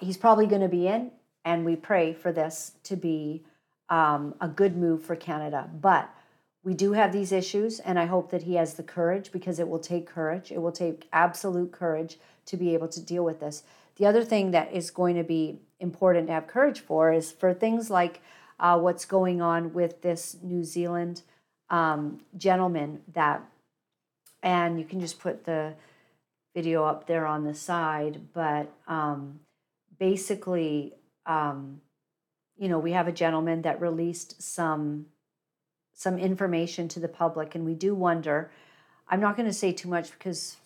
he's probably going to be in, and we pray for this to be a good move for Canada. But we do have these issues, and I hope that he has the courage, because it will take courage. It will take absolute courage to be able to deal with this. The other thing that is going to be important to have courage for is for things like what's going on with this New Zealand gentleman that, and you can just put the video up there on the side, but basically, you know, we have a gentleman that released some information to the public, and we do wonder, I'm not going to say too much because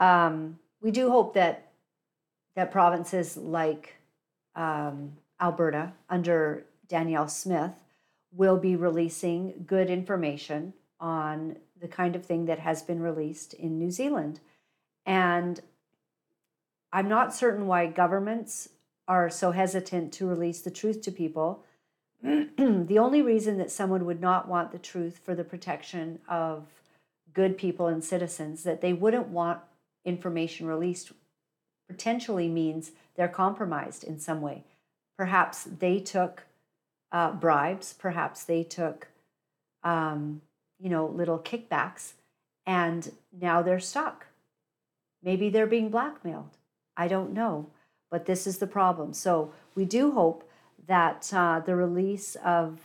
we do hope that provinces like Alberta under Danielle Smith will be releasing good information on the kind of thing that has been released in New Zealand. And I'm not certain why governments are so hesitant to release the truth to people. The only reason that someone would not want the truth for the protection of good people and citizens, that they wouldn't want information released, potentially means they're compromised in some way. Perhaps they took bribes, perhaps they took, little kickbacks, and now they're stuck. Maybe they're being blackmailed. I don't know, but this is the problem. So we do hope that the release of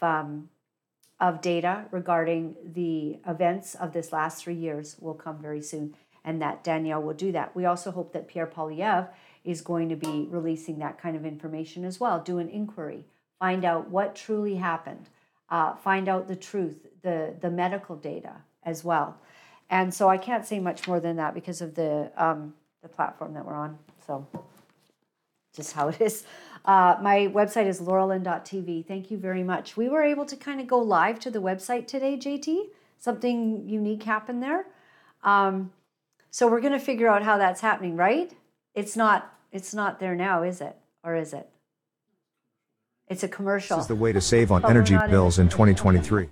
data regarding the events of this last 3 years will come very soon, and that Danielle will do that. We also hope that Pierre Poilievre is going to be releasing that kind of information as well. Do an inquiry, find out what truly happened, find out the truth, the medical data as well. And so I can't say much more than that because of the platform that we're on. So just how it is. My website is lauralyn.tv. Thank you very much. We were able to kind of go live to the website today, JT. Something unique happened there. So we're going to figure out how that's happening, right? It's not there now, is it? Or is it? It's a commercial. This is the way to save on energy bills in 2023.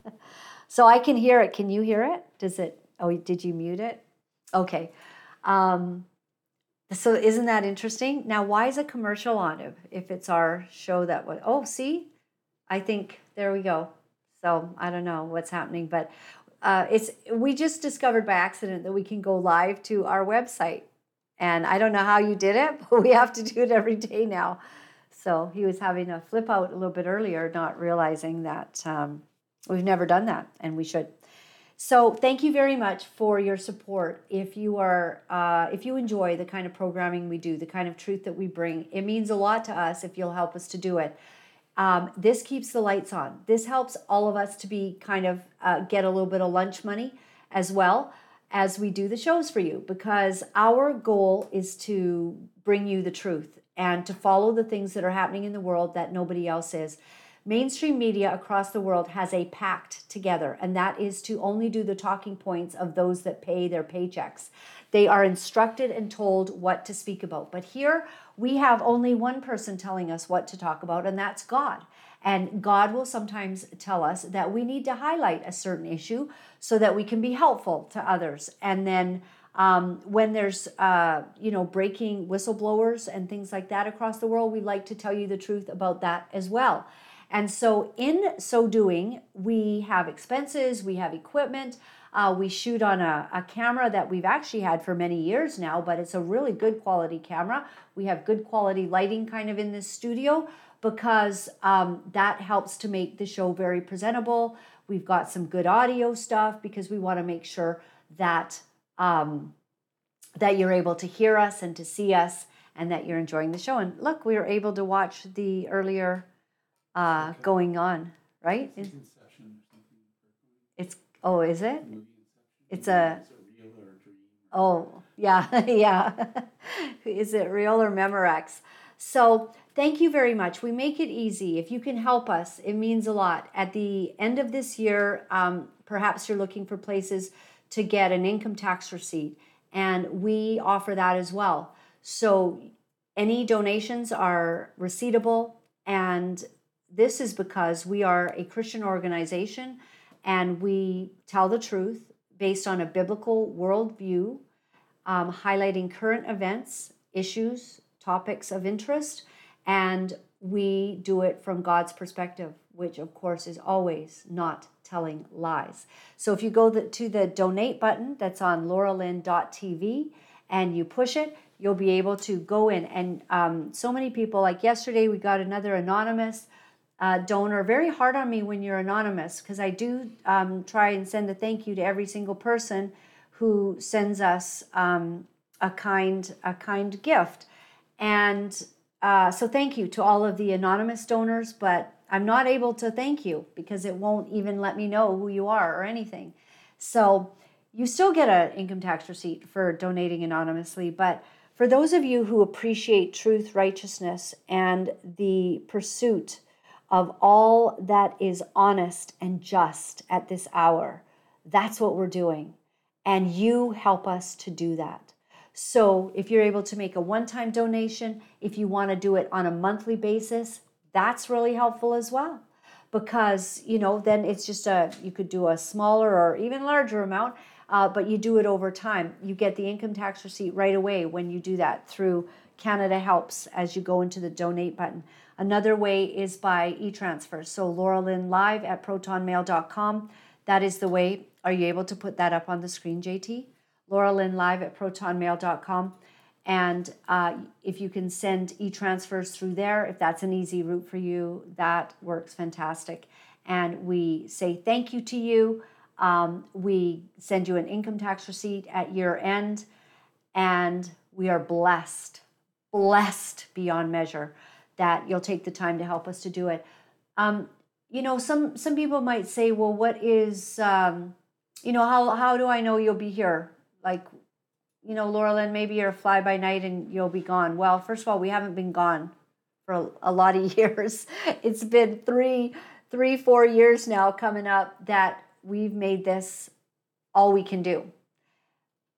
So I can hear it. Can you hear it? Does it? Oh, did you mute it? Okay. So isn't that interesting? Now, why is a commercial on if it's our show that was? Oh, see, I think there we go. So I don't know what's happening, but we just discovered by accident that we can go live to our website. And I don't know how you did it, but we have to do it every day now. So he was having a flip out a little bit earlier, not realizing that we've never done that, and we should. So thank you very much for your support. If you are, if you enjoy the kind of programming we do, the kind of truth that we bring, it means a lot to us if you'll help us to do it. This keeps the lights on. This helps all of us to be kind of get a little bit of lunch money as well, as we do the shows for you, because our goal is to bring you the truth and to follow the things that are happening in the world that nobody else is. Mainstream media across the world has a pact together, and that is to only do the talking points of those that pay their paychecks. They are instructed and told what to speak about. But here we have only one person telling us what to talk about, and that's God. And God will sometimes tell us that we need to highlight a certain issue so that we can be helpful to others. And then When there's, breaking whistleblowers and things like that across the world, we like to tell you the truth about that as well. And so in so doing, we have expenses, we have equipment, we shoot on a camera that we've actually had for many years now, but it's a really good quality camera. We have good quality lighting kind of in this studio because that helps to make the show very presentable. We've got some good audio stuff because we want to make sure that that you're able to hear us and to see us and that you're enjoying the show. And look, we were able to watch the earlier going on, right? It's like Inception or something. Is it? Is it real or a dream? Oh, yeah, yeah. Is it real or Memorex? So thank you very much. We make it easy. If you can help us, it means a lot. At the end of this year, perhaps you're looking for places to get an income tax receipt, and we offer that as well. So any donations are receivable, and this is because we are a Christian organization, and we tell the truth based on a biblical worldview, highlighting current events, issues, topics of interest, and we do it from God's perspective, which of course is always not telling lies. So if you go to the donate button that's on lauralynn.tv and you push it, you'll be able to go in. And so many people, like yesterday, we got another anonymous donor. Very hard on me when you're anonymous, because I do try and send a thank you to every single person who sends us a kind gift. And so thank you to all of the anonymous donors, but I'm not able to thank you because it won't even let me know who you are or anything. So you still get an income tax receipt for donating anonymously. But for those of you who appreciate truth, righteousness, and the pursuit of all that is honest and just at this hour, that's what we're doing. And you help us to do that. So if you're able to make a one-time donation, if you want to do it on a monthly basis, that's really helpful as well, because, then it's just you could do a smaller or even larger amount, but you do it over time. You get the income tax receipt right away when you do that through Canada Helps as you go into the donate button. Another way is by e-transfer. So lauralynn.live@protonmail.com. That is the way. Are you able to put that up on the screen, JT? lauralynn.live@protonmail.com. And if you can send e-transfers through there, if that's an easy route for you, that works fantastic. And we say thank you to you. We send you an income tax receipt at year end. And we are blessed beyond measure that you'll take the time to help us to do it. Some people might say, well, what is, how do I know you'll be here? Like, Laura-Lynn, maybe you're a fly by night and you'll be gone. Well, first of all, we haven't been gone for a lot of years. It's been three, 4 years now coming up that we've made this all we can do.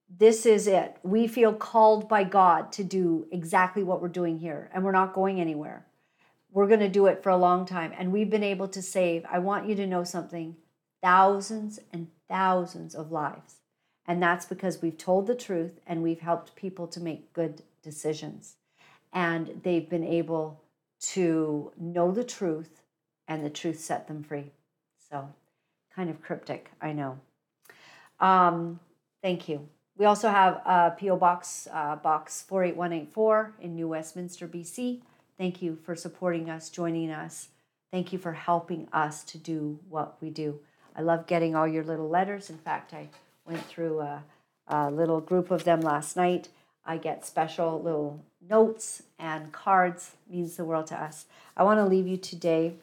This is it. We feel called by God to do exactly what we're doing here, and we're not going anywhere. We're going to do it for a long time, and we've been able to save, I want you to know something, thousands and thousands of lives. And that's because we've told the truth and we've helped people to make good decisions. And they've been able to know the truth, and the truth set them free. So kind of cryptic, I know. Thank you. We also have P.O. Box, Box 48184 in New Westminster, BC. Thank you for supporting us, joining us. Thank you for helping us to do what we do. I love getting all your little letters. In fact, I went through a little group of them last night. I get special little notes and cards. It means the world to us. I want to leave you today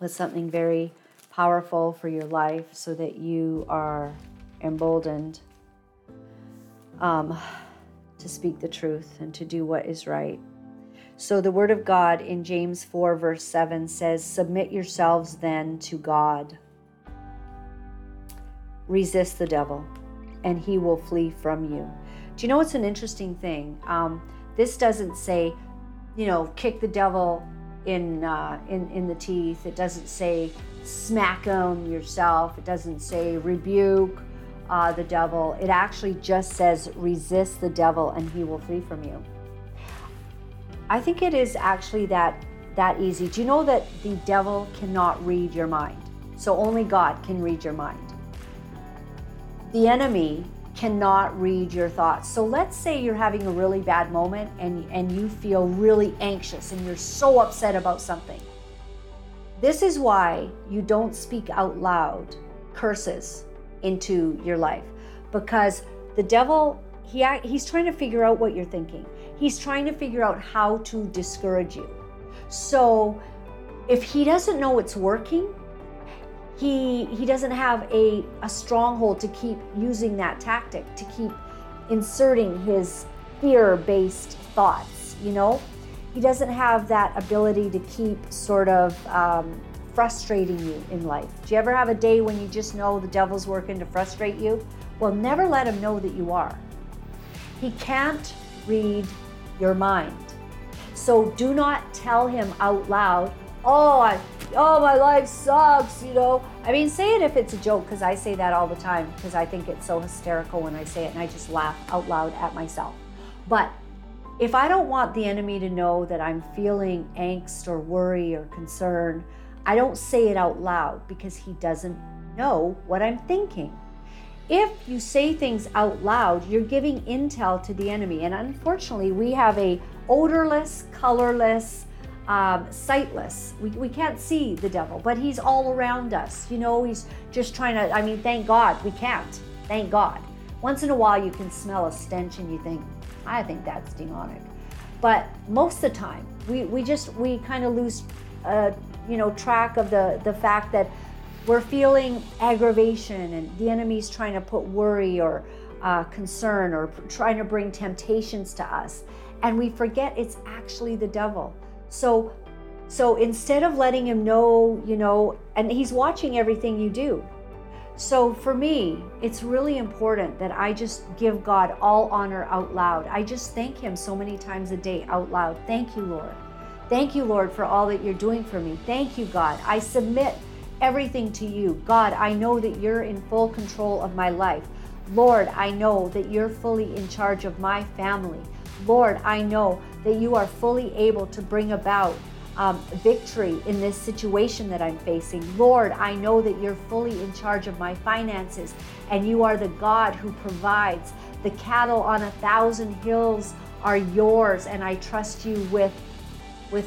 with something very powerful for your life so that you are emboldened to speak the truth and to do what is right. So the Word of God in James 4, verse 7 says, "Submit yourselves then to God. Resist the devil, and he will flee from you." Do you know what's an interesting thing? This doesn't say, kick the devil in the teeth. It doesn't say smack him yourself. It doesn't say rebuke the devil. It actually just says, resist the devil and he will flee from you. I think it is actually that easy. Do you know that the devil cannot read your mind? So only God can read your mind. The enemy cannot read your thoughts. So let's say you're having a really bad moment and you feel really anxious and you're so upset about something. This is why you don't speak out loud curses into your life, because the devil, he's trying to figure out what you're thinking. He's trying to figure out how to discourage you. So if he doesn't know it's working, he doesn't have a stronghold to keep using that tactic, to keep inserting his fear-based thoughts, you know? He doesn't have that ability to keep sort of frustrating you in life. Do you ever have a day when you just know the devil's working to frustrate you? Well, never let him know that you are. He can't read your mind. So do not tell him out loud, oh, my life sucks, you know. I mean, say it if it's a joke, because I say that all the time, because I think it's so hysterical when I say it, and I just laugh out loud at myself. But if I don't want the enemy to know that I'm feeling angst or worry or concern, I don't say it out loud, because he doesn't know what I'm thinking. If you say things out loud, you're giving intel to the enemy. And unfortunately, we have a odorless, colorless, sightless. We can't see the devil, but he's all around us. You know, he's just trying to, I mean, thank God we can't. Thank God. Once in a while, you can smell a stench and you think, I think that's demonic. But most of the time, we kind of lose, track of the fact that we're feeling aggravation and the enemy's trying to put worry or concern or trying to bring temptations to us. And we forget it's actually the devil. So instead of letting him know, you know, and he's watching everything you do. So for me, it's really important that I just give God all honor out loud. I just thank him so many times a day out loud. Thank you, Lord. Thank you, Lord, for all that you're doing for me. Thank you, God. I submit everything to you. God, I know that you're in full control of my life. Lord, I know that you're fully in charge of my family. Lord, I know that you are fully able to bring about victory in this situation that I'm facing. Lord, I know that you're fully in charge of my finances, and you are the God who provides. The cattle on 1,000 hills are yours, and I trust you with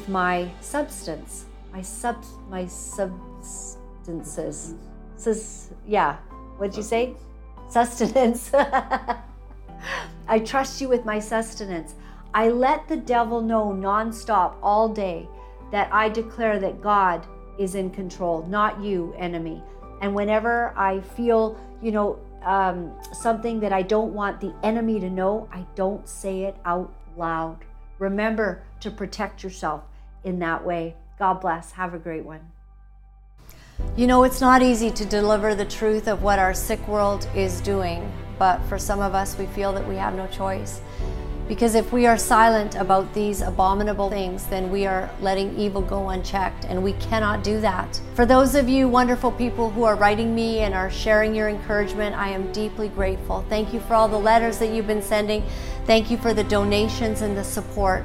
my substance, my substance. Sustenance. I trust you with my sustenance. I let the devil know nonstop all day that I declare that God is in control, not you, enemy. And whenever I feel, something that I don't want the enemy to know, I don't say it out loud. Remember to protect yourself in that way. God bless. Have a great one. You know, it's not easy to deliver the truth of what our sick world is doing, but for some of us, we feel that we have no choice. Because if we are silent about these abominable things, then we are letting evil go unchecked, and we cannot do that. For those of you wonderful people who are writing me and are sharing your encouragement, I am deeply grateful. Thank you for all the letters that you've been sending. Thank you for the donations and the support.